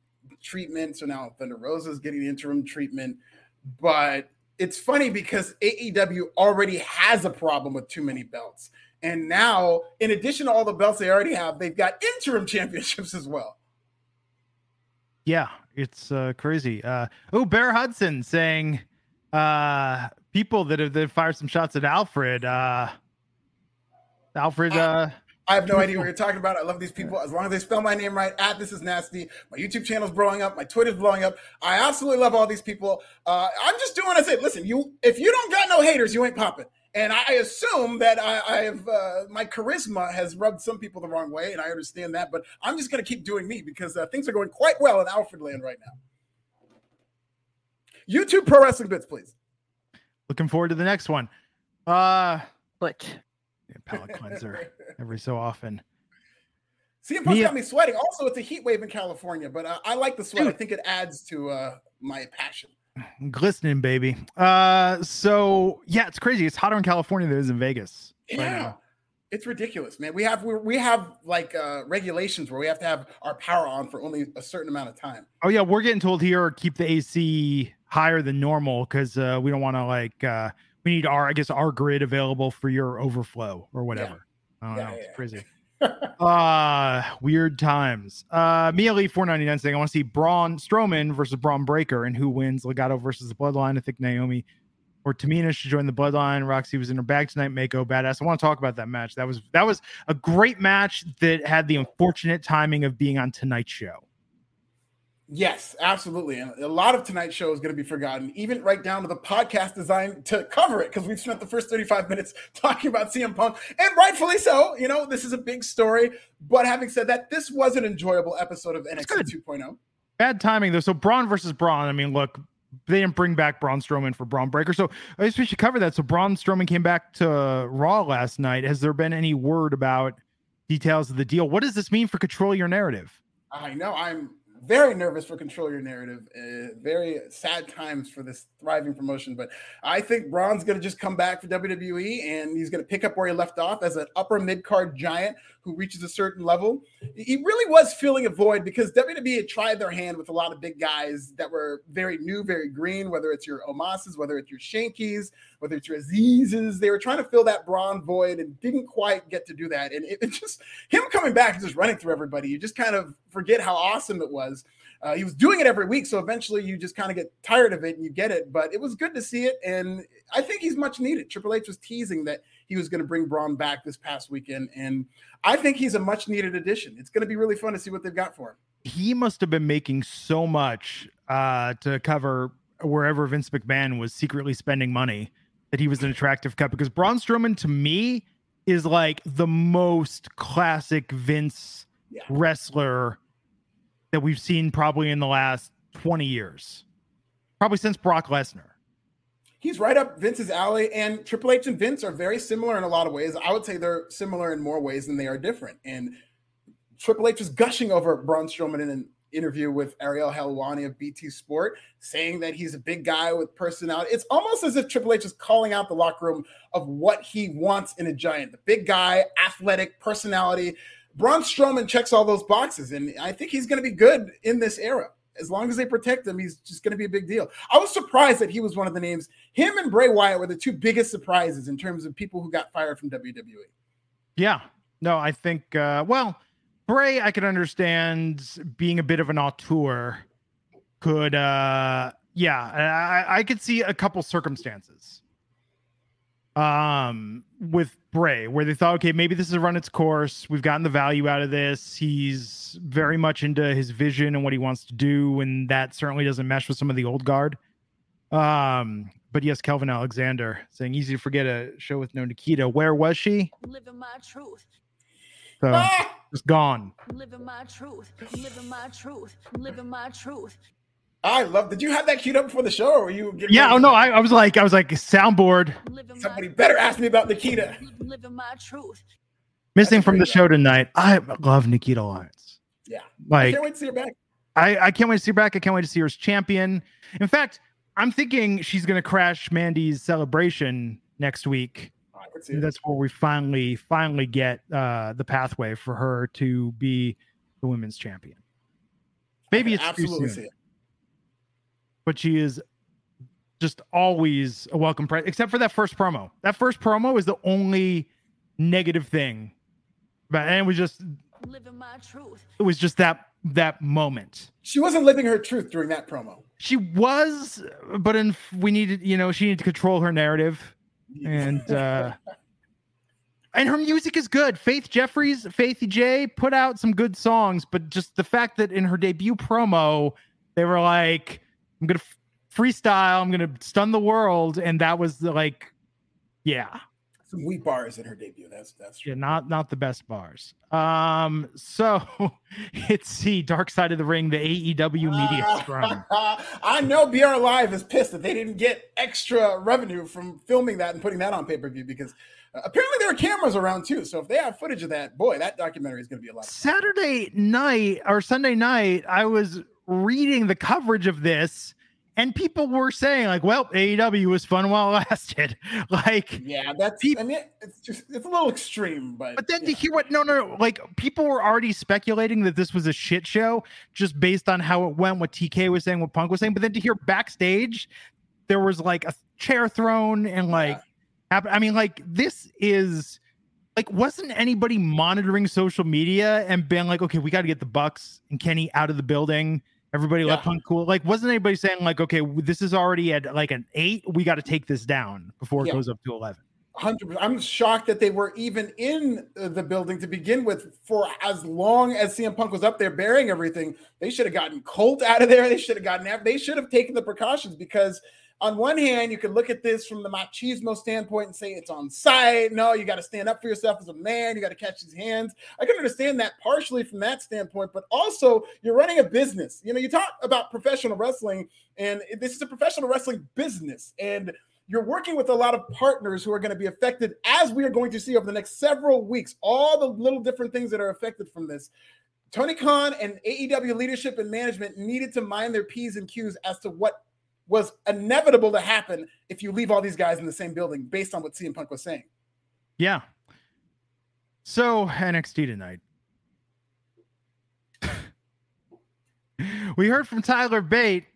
treatment, so now Thunder Rosa's getting the interim treatment. But it's funny because AEW already has a problem with too many belts, and now in addition to all the belts they already have, they've got interim championships as well. Yeah, it's crazy. Bear Hudson saying people that have fired some shots at Alfred. I have no idea what you're talking about. I love these people. As long as they spell my name right, @thisisnasty. My YouTube channel's blowing up. My Twitter's blowing up. I absolutely love all these people. I'm just doing what I say. Listen, if you don't got no haters, you ain't popping. And I assume that I have my charisma has rubbed some people the wrong way, and I understand that. But I'm just going to keep doing me, because things are going quite well in Alfred Land right now. YouTube Pro Wrestling Bits, please. Looking forward to the next one. Click. Palate cleanser every so often. CM Punk got me sweating. Also, it's a heat wave in California, but I like the sweat. I think it adds to my passion. Glistening, baby. So yeah, it's crazy. It's hotter in California than it is in Vegas. Yeah, right now. It's ridiculous, man. We have like regulations where we have to have our power on for only a certain amount of time. Oh yeah, we're getting told here keep the AC higher than normal because we don't want to like. We need our grid available for your overflow or whatever. Yeah. I don't know. It's crazy. Weird times. Mia Lee 499 saying, I want to see Braun Strowman versus Bron Breakker, and who wins Legato versus the Bloodline. I think Naomi or Tamina should join the Bloodline. Roxy was in her bag tonight. Mako badass. I want to talk about that match. That was a great match that had the unfortunate timing of being on tonight's show. Yes, absolutely. And a lot of tonight's show is going to be forgotten, even right down to the podcast design to cover it, because we've spent the first 35 minutes talking about CM Punk, and rightfully so. You know, this is a big story. But having said that, this was an enjoyable episode of NXT 2.0. Bad timing, though. So Braun versus Braun. I mean, look, they didn't bring back Braun Strowman for Bron Breakker. So I guess we should cover that. So Braun Strowman came back to Raw last night. Has there been any word about details of the deal? What does this mean for Control Your Narrative? I know. I'm very nervous for Control Your Narrative. Very sad times for this thriving promotion. But I think Braun's going to just come back for WWE, and he's going to pick up where he left off as an upper mid-card giant who reaches a certain level. He really was filling a void because WWE had tried their hand with a lot of big guys that were very new, very green, whether it's your Omases, whether it's your Shankies, whether it's your Azizes. They were trying to fill that Braun void and didn't quite get to do that. And it just him coming back and just running through everybody, you just kind of forget how awesome it was. He was doing it every week, so eventually you just kind of get tired of it and you get it. But it was good to see it, and I think he's much needed. Triple H was teasing that he was going to bring Braun back this past weekend, and I think he's a much needed addition. It's going to be really fun to see what they've got for him. He must have been making so much to cover wherever Vince McMahon was secretly spending money that he was an attractive cut, because Braun Strowman to me is like the most classic Vince wrestler that we've seen probably in the last 20 years, probably since Brock Lesnar. He's right up Vince's alley, and Triple H and Vince are very similar in a lot of ways. I would say they're similar in more ways than they are different. And Triple H was gushing over Braun Strowman, and interview with Ariel Helwani of BT Sport, saying that he's a big guy with personality. It's almost as if Triple H is calling out the locker room of what he wants in a giant. The big guy, athletic, personality. Braun Strowman checks all those boxes, and I think he's going to be good in this era. As long as they protect him, he's just going to be a big deal. I was surprised that he was one of the names. Him and Bray Wyatt were the two biggest surprises in terms of people who got fired from WWE. Yeah. No, I think, Bray, I could understand being a bit of an auteur. I could see a couple circumstances with Bray where they thought, okay, maybe this has run its course. We've gotten the value out of this. He's very much into his vision and what he wants to do, and that certainly doesn't mesh with some of the old guard. But yes, Kelvin Alexander saying, easy to forget a show with no Nikita. Where was she? Living my truth. So just gone. Living my truth. I love. Did you have that queued up before the show, or were you? I was like soundboard. Somebody better ask me about Nikita. Living my truth. Missing from the show tonight. I love Nikita Lyons. Yeah, I can't wait to see her back. I can't wait to see her back. I can't wait to see her as champion. In fact, I'm thinking she's going to crash Mandy's celebration next week. That's where we finally get the pathway for her to be the women's champion. Maybe it's absolutely too soon, but she is just always a welcome presence, except for that first promo. That first promo is the only negative thing, and it was just living my truth. It was just that moment. She wasn't living her truth during that promo. She was, but she needed to control her narrative. And her music is good. Faith Jeffries, Faithie J put out some good songs, but just the fact that in her debut promo, they were like, I'm going to freestyle. I'm going to stun the world. And that was some weak bars in her debut. That's true. Yeah, not the best bars. So it's the Dark Side of the Ring, the AEW media scrum. I know BR Live is pissed that they didn't get extra revenue from filming that and putting that on pay-per-view, because apparently there are cameras around too. So if they have footage of that, boy, that documentary is going to be a lot. Saturday night or Sunday night, I was reading the coverage of this, and people were saying, like, well, AEW was fun while it lasted. It's a little extreme. But then to hear what, people were already speculating that this was a shit show just based on how it went, what TK was saying, what Punk was saying. But then to hear backstage, there was, a chair thrown and, this is, wasn't anybody monitoring social media and being like, okay, we got to get the Bucks and Kenny out of the building. Everybody left Punk cool. Wasn't anybody saying okay, this is already at an 8. We got to take this down before it goes up to 11. 100%. I'm shocked that they were even in the building to begin with. For as long as CM Punk was up there burying everything, they should have gotten Colt out of there. They should have taken the precautions, because on one hand, you can look at this from the machismo standpoint and say it's on site. No, you got to stand up for yourself as a man. You got to catch his hands. I can understand that partially from that standpoint, but also you're running a business. You talk about professional wrestling, and this is a professional wrestling business, and you're working with a lot of partners who are going to be affected, as we are going to see over the next several weeks, all the little different things that are affected from this. Tony Khan and AEW leadership and management needed to mind their P's and Q's as to what was inevitable to happen if you leave all these guys in the same building, based on what CM Punk was saying. Yeah. So NXT tonight. We heard from Tyler Bate.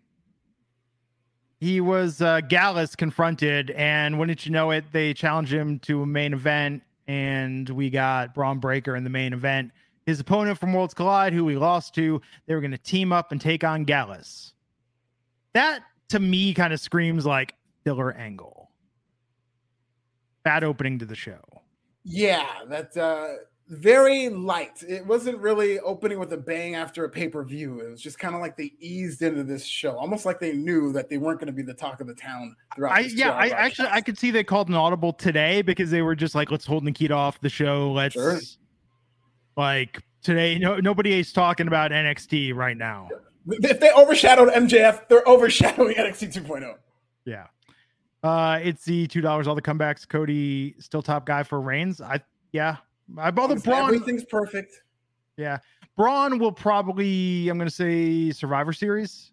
He was Gallus confronted, and wouldn't you know it, they challenged him to a main event, and we got Bron Breakker in the main event. His opponent from Worlds Collide, who we lost to, they were going to team up and take on Gallus. That, to me, kind of screams like filler angle. Bad opening to the show. Yeah, that's very light. It wasn't really opening with a bang after a pay-per-view. It was just kind of like they eased into this show, almost like they knew that they weren't going to be the talk of the town throughout. I could see they called an audible today, because they were just like, let's hold Nikita off the show. Let's today. No, nobody is talking about NXT right now. Sure. If they overshadowed MJF, they're overshadowing NXT 2.0. Yeah. It's the $2, all the comebacks. Cody still top guy for Reigns. Everything's perfect. Yeah. Braun will probably, I'm going to say, Survivor Series.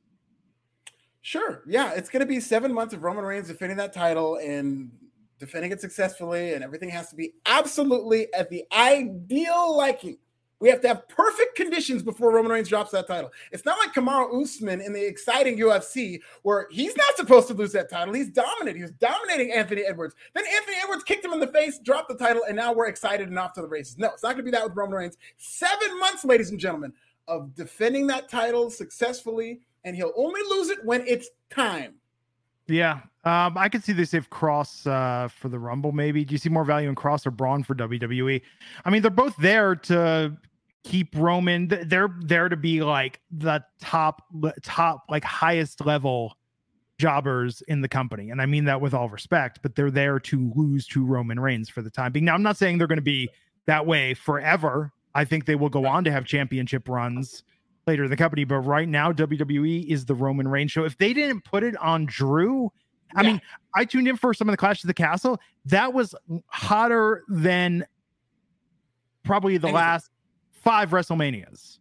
Sure. Yeah. It's going to be 7 months of Roman Reigns defending that title and defending it successfully. And everything has to be absolutely at the ideal liking. We have to have perfect conditions before Roman Reigns drops that title. It's not like Kamaru Usman in the exciting UFC where he's not supposed to lose that title. He's dominated. He was dominating Anthony Edwards. Then Anthony Edwards kicked him in the face, dropped the title, and now we're excited and off to the races. No, it's not going to be that with Roman Reigns. 7 months, ladies and gentlemen, of defending that title successfully, and he'll only lose it when it's time. Yeah. I could see this if Cross for the Rumble, maybe. Do you see more value in Cross or Braun for WWE? I mean, they're both there to keep Roman. They're there to be like the top, like highest level jobbers in the company. And I mean that with all respect, but they're there to lose to Roman Reigns for the time being. Now, I'm not saying they're going to be that way forever. I think they will go on to have championship runs later in the company. But right now, WWE is the Roman Reigns show. If they didn't put it on Drew... I mean, I tuned in for some of the Clash of the Castle. That was hotter than probably the last five WrestleManias.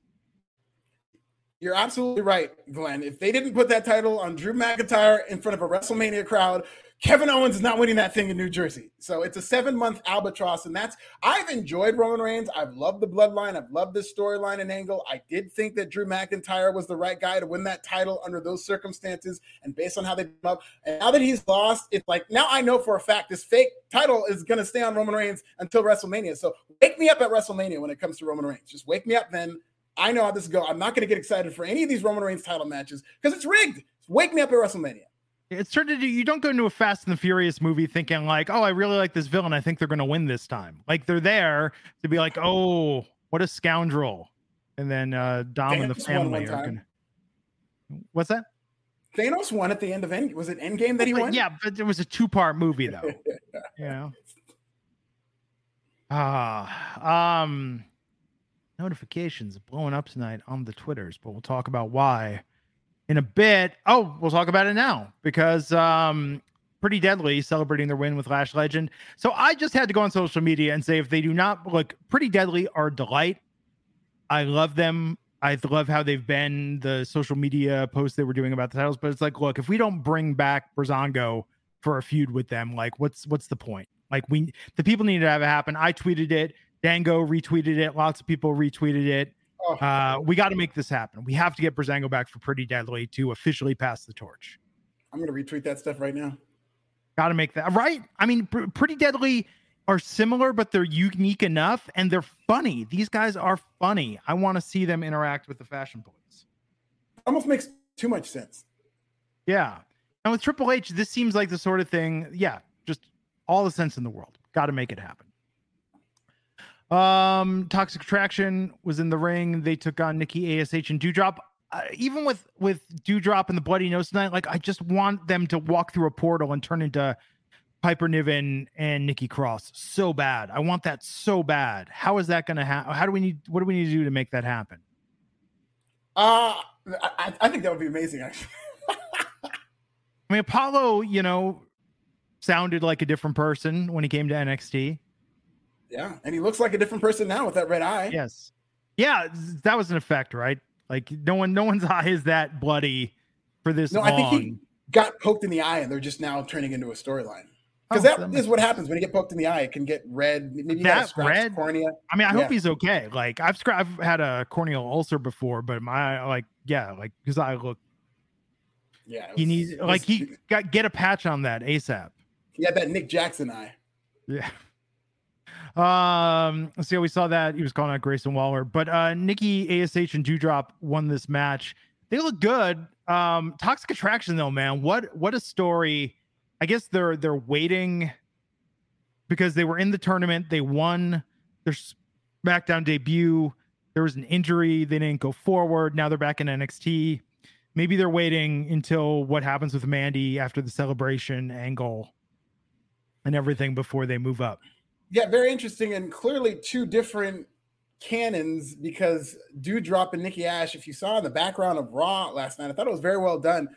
You're absolutely right, Glenn. If they didn't put that title on Drew McIntyre in front of a WrestleMania crowd, Kevin Owens is not winning that thing in New Jersey. So it's a 7 month albatross. And I've enjoyed Roman Reigns. I've loved the bloodline. I've loved this storyline and angle. I did think that Drew McIntyre was the right guy to win that title under those circumstances. And based on how they came up, and now that he's lost, it's like, now I know for a fact, this fake title is going to stay on Roman Reigns until WrestleMania. So wake me up at WrestleMania when it comes to Roman Reigns. Just wake me up then. I know how this goes. I'm not going to get excited for any of these Roman Reigns title matches because it's rigged. Just wake me up at WrestleMania. It's sort of, you don't go into a Fast and the Furious movie thinking like, oh, I really like this villain. I think they're going to win this time. Like they're there to be like, oh, what a scoundrel. And then Dom Thanos and the family are going to... What's that? Thanos won at the end of Endgame. Was it Endgame that he won? Yeah, but it was a two-part movie though. Yeah. Notifications blowing up tonight on the Twitters, but we'll talk about why in a bit. Oh, we'll talk about it now because Pretty Deadly celebrating their win with Lash Legend. So I just had to go on social media and say, if they do not look, Pretty Deadly are a delight. I love them. I love how they've been, the social media posts they were doing about the titles. But it's like, look, if we don't bring back Breezango for a feud with them, like what's the point? Like the people need to have it happen. I tweeted it. Dango retweeted it. Lots of people retweeted it. We got to make this happen. We have to get Breezango back for Pretty Deadly to officially pass the torch. I'm going to retweet that stuff right now. Got to make that right. I mean, Pretty Deadly are similar, but they're unique enough and they're funny. These guys are funny. I want to see them interact with the Fashion Police. Almost makes too much sense. Yeah. And with Triple H, this seems like the sort of thing. Yeah. Just all the sense in the world. Got to make it happen. Toxic Attraction was in the ring. They took on Nikki A.S.H. and Dewdrop. Even with Dewdrop and the bloody nose tonight, like I just want them to walk through a portal and turn into Piper Niven and Nikki Cross so bad. I want that so bad. How is that going to happen? What do we need to do to make that happen? I think that would be amazing, actually. I mean, Apollo, sounded like a different person when he came to NXT. Yeah, and he looks like a different person now with that red eye. Yes. Yeah, that was an effect, right? Like no one's eye is that bloody for this long. No, I think he got poked in the eye and they're just now turning into a storyline. Because that is what happens when you get poked in the eye. It can get red. Maybe that red cornea. I mean, I hope he's okay. Like I've had a corneal ulcer before, but his eye looked. Yeah. He needs he got get a patch on that ASAP. Yeah, that Nick Jackson eye. Yeah. Let's see how we saw that. He was calling out Grayson Waller, but Nikki A.S.H. and Dewdrop won this match. They look good. Toxic Attraction though, man, what a story. I guess they're waiting because they were in the tournament. They won their SmackDown debut. There was an injury. They didn't go forward. Now they're back in NXT. Maybe they're waiting until what happens with Mandy after the celebration angle and everything before they move up. Yeah, very interesting, and clearly two different canons because Dewdrop and Nikki A.S.H., if you saw in the background of Raw last night, I thought it was very well done.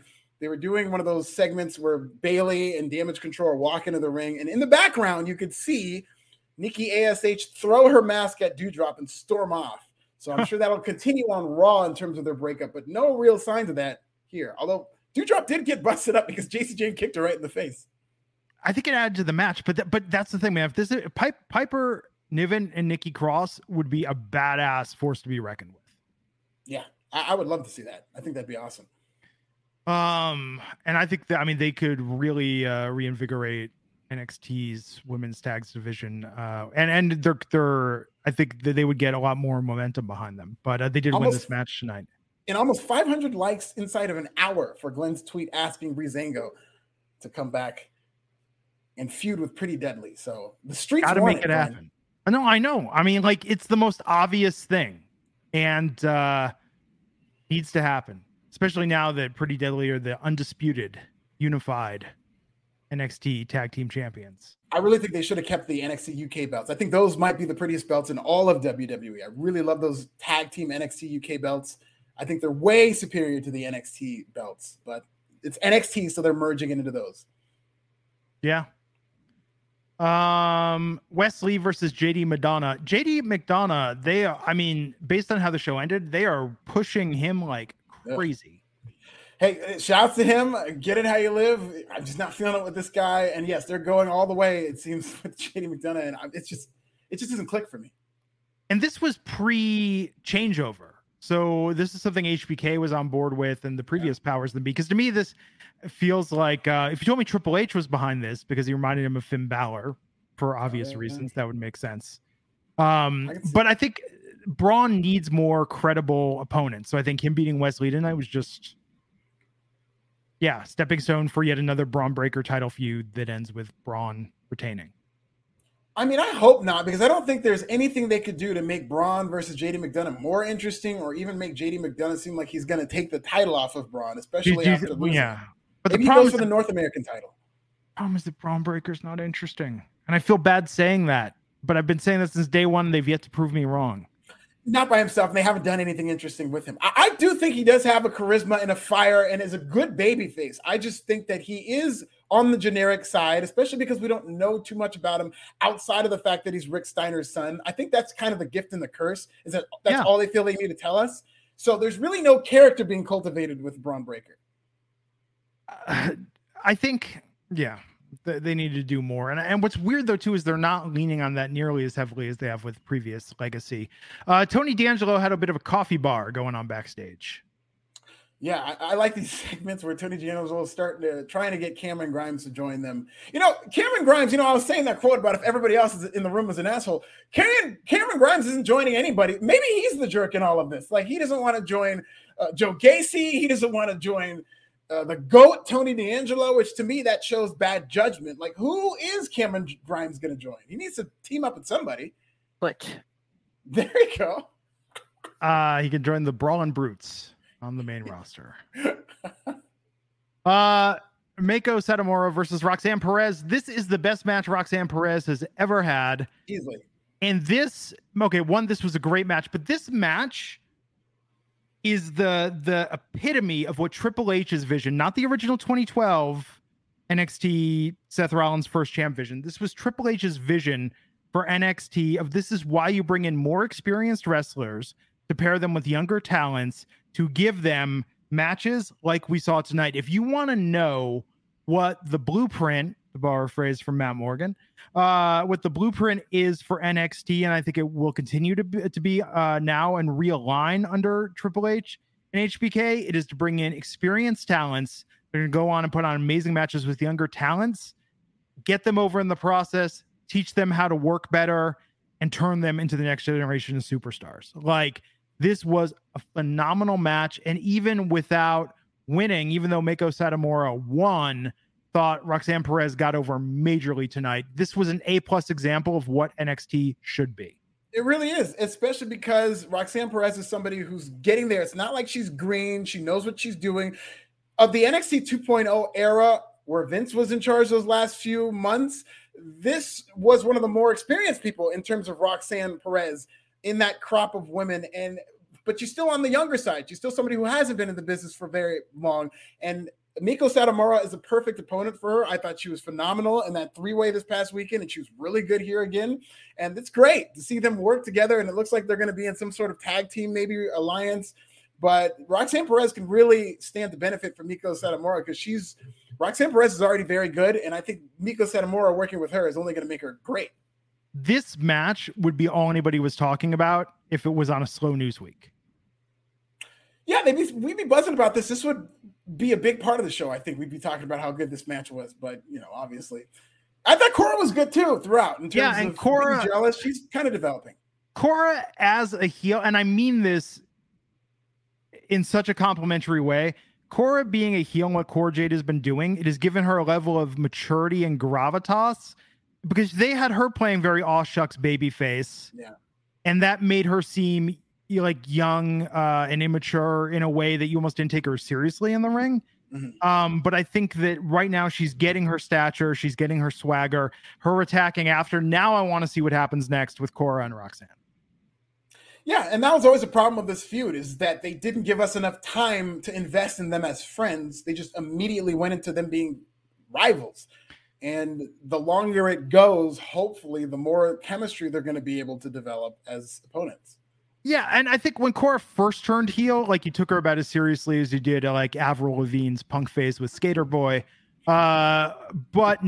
They were doing one of those segments where Bayley and Damage Control are walking into the ring, and in the background, you could see Nikki A.S.H. throw her mask at Dewdrop and storm off. So I'm sure that'll continue on Raw in terms of their breakup, but no real signs of that here. Although Dewdrop did get busted up because JC Jane kicked her right in the face. I think it added to the match, but that's the thing, man. If this is Piper Niven and Nikki Cross would be a badass force to be reckoned with. Yeah, I would love to see that. I think that'd be awesome. And I think that, I mean, they could really reinvigorate NXT's women's tags division. And they're I think that they would get a lot more momentum behind them. But they did win this match tonight. And almost 500 likes inside of an hour for Glenn's tweet asking Breezango to come back and feud with Pretty Deadly. So the streets gotta make it happen. No, I know. I mean, like, it's the most obvious thing, and needs to happen, especially now that Pretty Deadly are the undisputed unified NXT tag team champions. I really think they should have kept the NXT UK belts. I think those might be the prettiest belts in all of WWE. I really love those tag team NXT UK belts. I think they're way superior to the NXT belts, but it's NXT, so they're merging into those. Yeah. Wesley versus JD McDonagh. JD McDonagh, they are, I mean, based on how the show ended, they are pushing him like crazy. Hey, shouts to him. Get it how you live. I'm just not feeling it with this guy. And yes, they're going all the way, it seems, with JD McDonagh. And it just doesn't click for me. And this was pre-changeover. So this is something HBK was on board with and the previous powers than be, because to me, this feels like if you told me Triple H was behind this because he reminded him of Finn Balor for obvious reasons, that would make sense. But I think Braun needs more credible opponents. So I think him beating Wesley tonight was just, stepping stone for yet another Bron Breakker title feud that ends with Braun retaining. I mean, I hope not, because I don't think there's anything they could do to make Braun versus JD McDonagh more interesting, or even make JD McDonagh seem like he's going to take the title off of Braun, especially after the losing. Yeah, but maybe the problem is for the North American title. Problem is that Bron Breakker's not interesting, and I feel bad saying that, but I've been saying that since day one. And they've yet to prove me wrong. Not by himself, and they haven't done anything interesting with him. I do think he does have a charisma and a fire, and is a good baby face. I just think that he is on the generic side, especially because we don't know too much about him outside of the fact that he's Rick Steiner's son. I think that's kind of the gift and the curse, is that that's all they feel they need to tell us. So there's really no character being cultivated with Bron Breakker. I think, they need to do more. And what's weird, though, too, is they're not leaning on that nearly as heavily as they have with previous legacy. Tony D'Angelo had a bit of a coffee bar going on backstage. Yeah, I like these segments where Tony D'Angelo trying to get Cameron Grimes to join them. You know, Cameron Grimes, I was saying that quote about if everybody else is in the room is an asshole. Cameron Grimes isn't joining anybody. Maybe he's the jerk in all of this. Like, he doesn't want to join Joe Gacy. He doesn't want to join the GOAT, Tony D'Angelo, which to me, that shows bad judgment. Like, who is Cameron Grimes going to join? He needs to team up with somebody. But there you go. He can join the Brawling Brutes on the main roster. Mako Satomura versus Roxanne Perez. This is the best match Roxanne Perez has ever had. Easily. And this, this was a great match, but this match is the epitome of what Triple H's vision, not the original 2012 NXT Seth Rollins first champ vision. This was Triple H's vision for NXT of this is why you bring in more experienced wrestlers to pair them with younger talents, to give them matches like we saw tonight. If you want to know what the blueprint, to borrow a phrase from Matt Morgan, what the blueprint is for NXT, and I think it will continue to be now and realign under Triple H and HBK, it is to bring in experienced talents. They're going to go on and put on amazing matches with younger talents, get them over in the process, teach them how to work better, and turn them into the next generation of superstars. Like, this was a phenomenal match, and even without winning, even though Mako Satomura won, thought Roxanne Perez got over majorly tonight. This was an A-plus example of what NXT should be. It really is, especially because Roxanne Perez is somebody who's getting there. It's not like she's green. She knows what she's doing. Of the NXT 2.0 era, where Vince was in charge those last few months, this was one of the more experienced people in terms of Roxanne Perez in that crop of women, but she's still on the younger side. She's still somebody who hasn't been in the business for very long, and Mako Satomura is a perfect opponent for her. I thought she was phenomenal in that three-way this past weekend, and she was really good here again. And it's great to see them work together, and it looks like they're going to be in some sort of tag team, maybe alliance. But Roxanne Perez can really stand to benefit from Mako Satomura because Roxanne Perez is already very good, and I think Mako Satomura working with her is only going to make her great. This match would be all anybody was talking about if it was on a slow news week. Yeah, we'd be buzzing about this. This would be a big part of the show. I think we'd be talking about how good this match was, but obviously. I thought Cora was good too throughout in terms of Cora being jealous. She's kind of developing. Cora as a heel, and I mean this in such a complimentary way. Cora being a heel and what Cora Jade has been doing, it has given her a level of maturity and gravitas because they had her playing very aw shucks babyface. Yeah. And that made her seem like young and immature in a way that you almost didn't take her seriously in the ring. Mm-hmm. But I think that right now she's getting her stature. She's getting her swagger, her attacking after. Now I want to see what happens next with Cora and Roxanne. Yeah, and that was always a problem with this feud is that they didn't give us enough time to invest in them as friends. They just immediately went into them being rivals. And the longer it goes, hopefully, the more chemistry they're going to be able to develop as opponents. Yeah, and I think when Cora first turned heel, like you took her about as seriously as you did like Avril Lavigne's punk phase with Skater Boy. But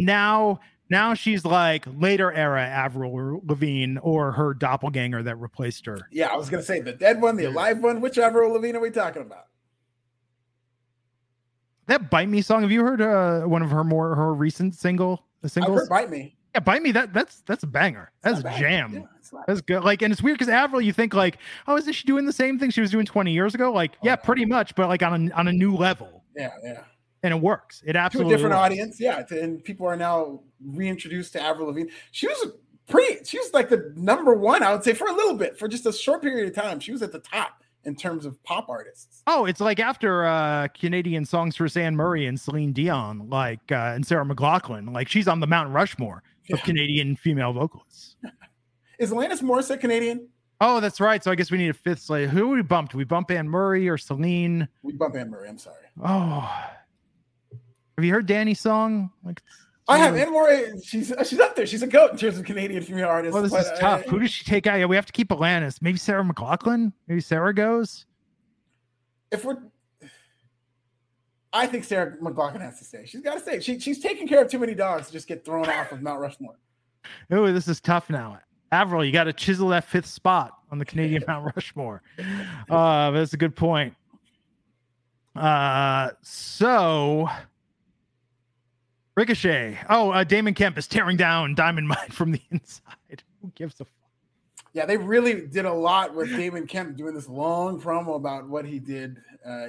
now she's like later era Avril Lavigne or her doppelganger that replaced her. Yeah, I was going to say the dead one, the alive one. Which Avril Lavigne are we talking about? That Bite Me song. Have you heard one of her more recent singles? I've heard Bite Me. Yeah, Bite Me. That's a banger. That's a jam. Yeah, that's good. Like, and it's weird because Avril, you think like, oh, isn't she doing the same thing she was doing 20 years ago? Like, pretty much, but like on a new level. Yeah. And it works. It absolutely to a different works. Audience. Yeah, and people are now reintroduced to Avril Lavigne. She was like the number one, I would say, for a little bit, for just a short period of time. She was at the top in terms of pop artists. Oh, it's like after Canadian songs for Anne Murray and Celine Dion, and Sarah McLachlan, like she's on the Mount Rushmore of Canadian female vocalists. Is Alanis Morissette Canadian? Oh, that's right. So I guess we need a fifth slate. Who we bumped? We bump Anne Murray or Celine? We bump Anne Murray. I'm sorry. Oh, have you heard Danny's song? I have. Anne Murray. She's up there. She's a goat in terms of Canadian female artists. Well, this is tough. Who does she take out? Yeah, we have to keep Alanis. Maybe Sarah McLachlan. Maybe Sarah goes. I think Sarah McLachlan has to stay. She's got to stay. She's taking care of too many dogs to just get thrown off of Mount Rushmore. Ooh, this is tough now. Avril, you got to chisel that fifth spot on the Canadian Mount Rushmore. That's a good point. So. Ricochet. Oh, Damon Kemp is tearing down Diamond Mine from the inside. Who gives a fuck? Yeah, they really did a lot with Damon Kemp doing this long promo about what he did.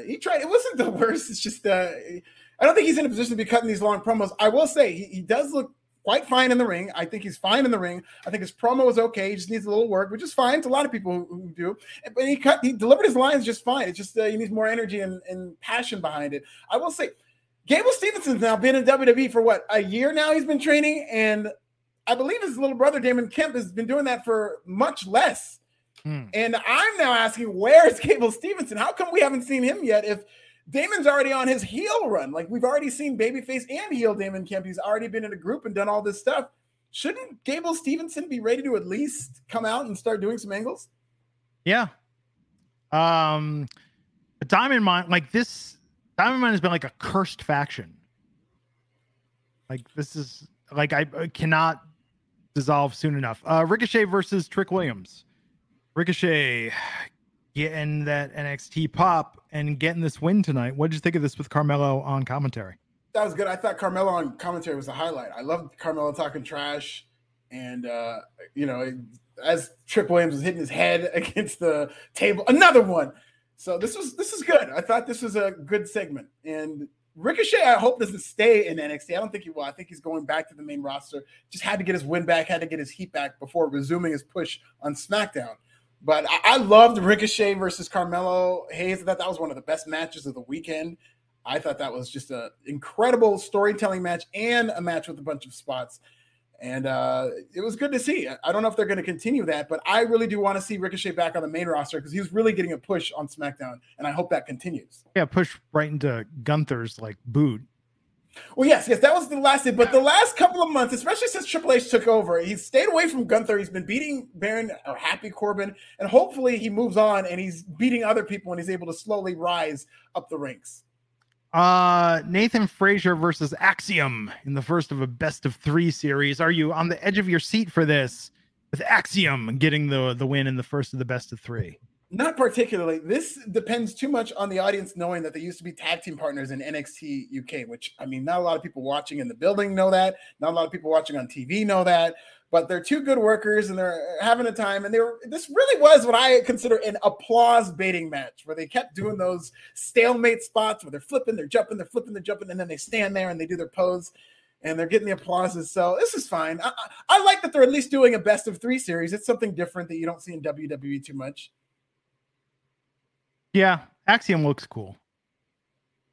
He tried. It wasn't the worst. It's just I don't think he's in a position to be cutting these long promos. I will say he does look quite fine in the ring. I think he's fine in the ring. I think his promo is okay. He just needs a little work, which is fine. It's a lot of people who do. But he delivered his lines just fine. It's just he needs more energy and passion behind it. I will say, Gable Stevenson's now been in WWE for a year now he's been training, and I believe his little brother Damon Kemp has been doing that for much less. And I'm now asking, where is Gable Stevenson? How come we haven't seen him yet if Damon's already on his heel run? Like, we've already seen babyface and heel Damon Kemp. He's already been in a group and done all this stuff. Shouldn't Gable Stevenson be ready to at least come out and start doing some angles? Yeah. Diamond Mine, Diamond Mine has been like a cursed faction. Like, this is like, I cannot dissolve soon enough. Ricochet versus Trick Williams. Ricochet getting that NXT pop and getting this win tonight. What did you think of this with Carmelo on commentary? That was good. I thought Carmelo on commentary was the highlight. I loved Carmelo talking trash. And, as Trick Williams was hitting his head against the table, another one. So this is good. I thought this was a good segment. And Ricochet, I hope, doesn't stay in NXT. I don't think he will. I think he's going back to the main roster. Just had to get his win back, had to get his heat back before resuming his push on SmackDown. But I loved Ricochet versus Carmelo Hayes. I thought that was one of the best matches of the weekend. I thought that was just an incredible storytelling match and a match with a bunch of spots. And it was good to see. I don't know if they're going to continue that, but I really do want to see Ricochet back on the main roster because he was really getting a push on SmackDown, and I hope that continues. Yeah, push right into Gunther's, like, boot. Well, yes, that was the last thing. But the last couple of months, especially since Triple H took over, he's stayed away from Gunther. He's been beating Baron or Happy Corbin, and hopefully he moves on and he's beating other people and he's able to slowly rise up the ranks. Nathan Frazier versus Axiom in the first of a best of three series. Are you on the edge of your seat for this with Axiom getting the win in the first of the best of three? Not particularly. This depends too much on the audience knowing that they used to be tag team partners in NXT UK, which, I mean, not a lot of people watching in the building know that. Not a lot of people watching on TV know that. But they're two good workers, and they're having a time. And this really was what I consider an applause-baiting match, where they kept doing those stalemate spots where they're flipping, they're jumping, they're flipping, they're jumping, and then they stand there and they do their pose, and they're getting the applauses. So this is fine. I like that they're at least doing a best-of-three series. It's something different that you don't see in WWE too much. Yeah, Axiom looks cool.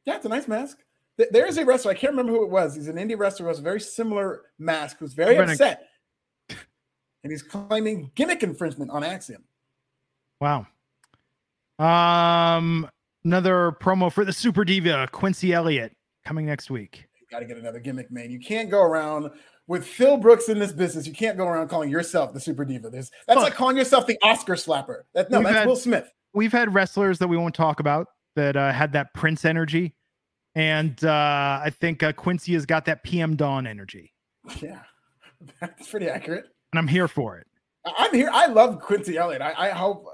Yeah, it's a nice mask. There is a wrestler. I can't remember who it was. He's an indie wrestler who has a very similar mask, who's very upset. And he's claiming gimmick infringement on Axiom. Wow. Another promo for the Super Diva, Quincy Elliott, coming next week. You got to get another gimmick, man. You can't go around with Phil Brooks in this business. You can't go around calling yourself the Super Diva. That's like calling yourself the Oscar slapper. That's Will Smith. We've had wrestlers that we won't talk about that had that Prince energy. And I think Quincy has got that PM Dawn energy. Yeah, that's pretty accurate. And I'm here for it. I'm here. I love Quincy Elliott. I hope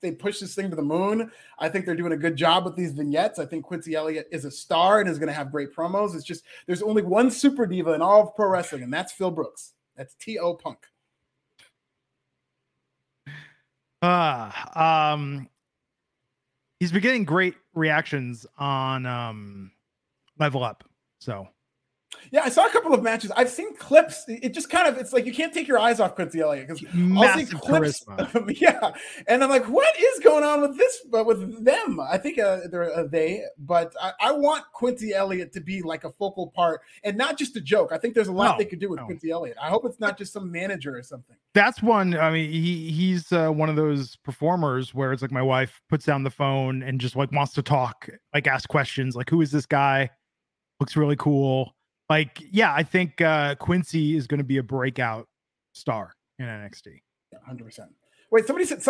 they push this thing to the moon. I think they're doing a good job with these vignettes. I think Quincy Elliott is a star and is going to have great promos. It's just there's only one Super Diva in all of pro wrestling, and that's Phil Brooks. That's T.O. Punk. He's been getting great reactions on Level Up. So yeah, I saw a couple of matches. I've seen clips. It just kind of, it's like you can't take your eyes off Quincy Elliott because I'll see clips. Yeah, and I'm like, what is going on with this? But with them, I think they're they. But I want Quincy Elliott to be like a focal part and not just a joke. I think there's a lot they could do with Quincy Elliott. I hope it's not just some manager or something. That's one. I mean, he's one of those performers where it's like my wife puts down the phone and just like wants to talk, like ask questions, like who is this guy? Looks really cool. Like, yeah, I think Quincy is going to be a breakout star in NXT. Yeah, 100%. Wait, somebody said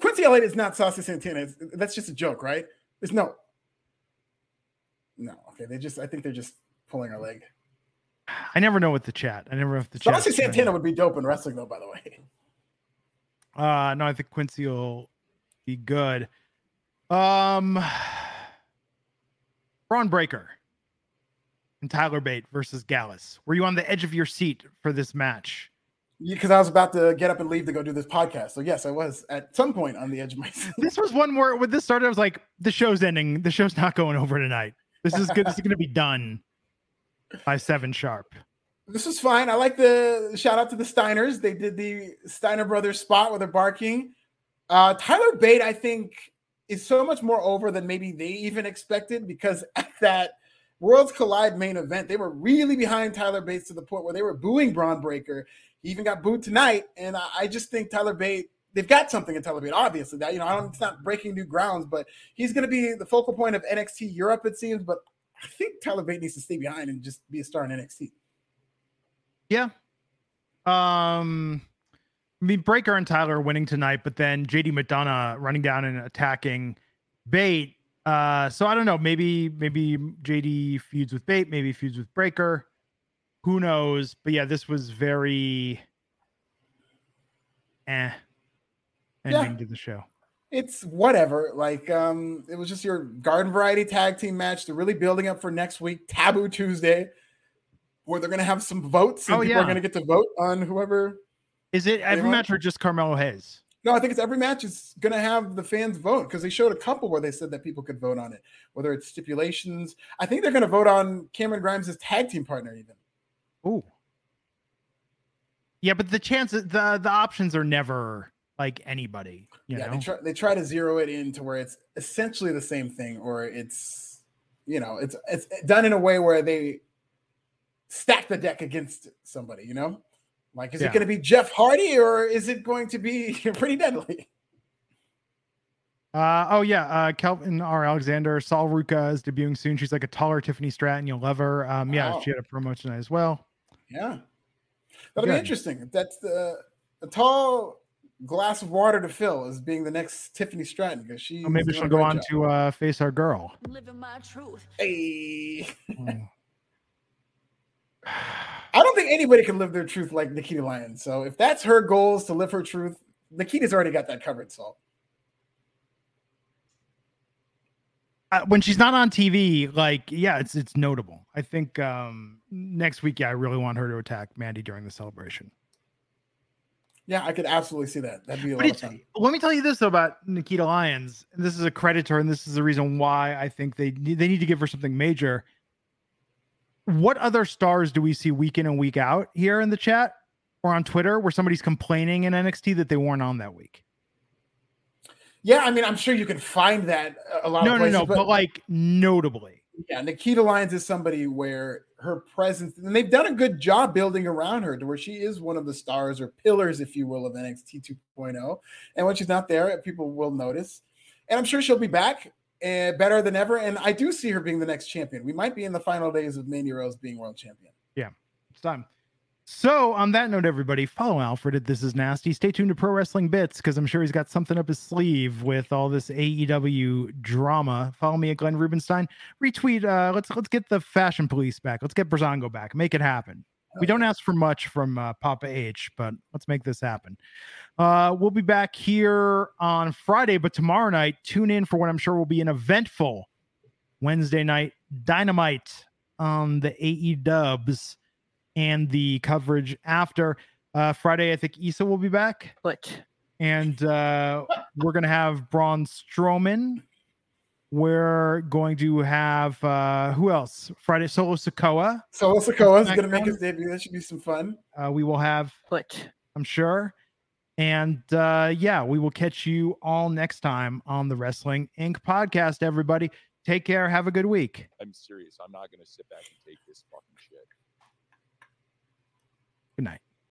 Quincy Elliott is not Saucy Santana. That's just a joke, right? It's no. Okay, I think they're just pulling our leg. I never know with the chat. Saucy Santana would be dope in wrestling, though. By the way. No, I think Quincy will be good. Bron Breakker and Tyler Bate versus Gallus. Were you on the edge of your seat for this match? Because I was about to get up and leave to go do this podcast. So yes, I was at some point on the edge of my seat. This was one where when this started, I was like, the show's ending. The show's not going over tonight. This is good. This is going to be done by 7:00 sharp. This was fine. I like the shout out to the Steiners. They did the Steiner Brothers spot where they're barking. Tyler Bate, I think, is so much more over than maybe they even expected because at that Worlds Collide main event, they were really behind Tyler Bate to the point where they were booing Bron Breakker. He even got booed tonight, and I just think Tyler Bate, they've got something in Tyler Bate, obviously. That, it's not breaking new grounds, but he's going to be the focal point of NXT Europe, it seems, but I think Tyler Bate needs to stay behind and just be a star in NXT. Yeah. I mean, Breakker and Tyler are winning tonight, but then JD McDonagh running down and attacking Bate. So I don't know, maybe JD feuds with Bate, maybe feuds with Breakker. Who knows? But yeah, this was very ending to the show. It's whatever. Like, it was just your garden variety tag team match. They're really building up for next week, Taboo Tuesday, where they're going to have some votes. And people are going to get to vote on whoever. Is it every match or just Carmelo Hayes? No, I think it's every match is going to have the fans vote because they showed a couple where they said that people could vote on it, whether it's stipulations. I think they're going to vote on Cameron Grimes' tag team partner even. Ooh. Yeah, but the chances, the options are never like anybody. You know? They try to zero it in to where it's essentially the same thing or it's done in a way where they stack the deck against somebody, you know? Like, is it going to be Jeff Hardy or is it going to be Pretty Deadly? Kelvin R. Alexander, Sol Ruca is debuting soon. She's like a taller Tiffany Stratton. You'll love her. She had a promo tonight as well. Yeah. That'll be interesting. That's a tall glass of water to fill is being the next Tiffany Stratton. Because maybe she'll go on to face our girl. Living my truth. Hey. I don't think anybody can live their truth like Nikita Lyons. So if that's her goal is to live her truth, Nikita's already got that covered, Sol. When she's not on TV, it's notable. I think next week, I really want her to attack Mandy during the celebration. Yeah, I could absolutely see that. That'd be a lot of fun. Let me tell you this though about Nikita Lyons. And this is a credit to her, and this is the reason why I think they need to give her something major. What other stars do we see week in and week out here in the chat or on Twitter where somebody's complaining in NXT that they weren't on that week? Yeah, I mean, I'm sure you can find that a lot of places. But like notably. Yeah, Nikita Lyons is somebody where her presence, and they've done a good job building around her to where she is one of the stars or pillars, if you will, of NXT 2.0. And when she's not there, people will notice. And I'm sure she'll be back better than ever. And I do see her being the next champion. We might be in the final days of Mandy Rose being world champion. Yeah, it's time. So on that note, everybody, follow Alfred at This Is Nasty. Stay tuned to Pro Wrestling Bits because I'm sure he's got something up his sleeve with all this AEW drama. Follow me at Glenn Rubenstein. Retweet. Let's get the Fashion Police back. Let's get Brazongo back. Make it happen. We don't ask for much from Papa H, but let's make this happen. We'll be back here on Friday, but tomorrow night, tune in for what I'm sure will be an eventful Wednesday night Dynamite on the AEW. And the coverage after Friday, I think Issa will be back. And we're going to have Braun Strowman. We're going to have, who else? Friday, Solo Sikoa. Solo Sikoa is going to make his debut. That should be some fun. We will have I'm sure. And we will catch you all next time on the Wrestling Inc. podcast, everybody. Take care. Have a good week. I'm serious. I'm not going to sit back and take this fucking shit. Good night.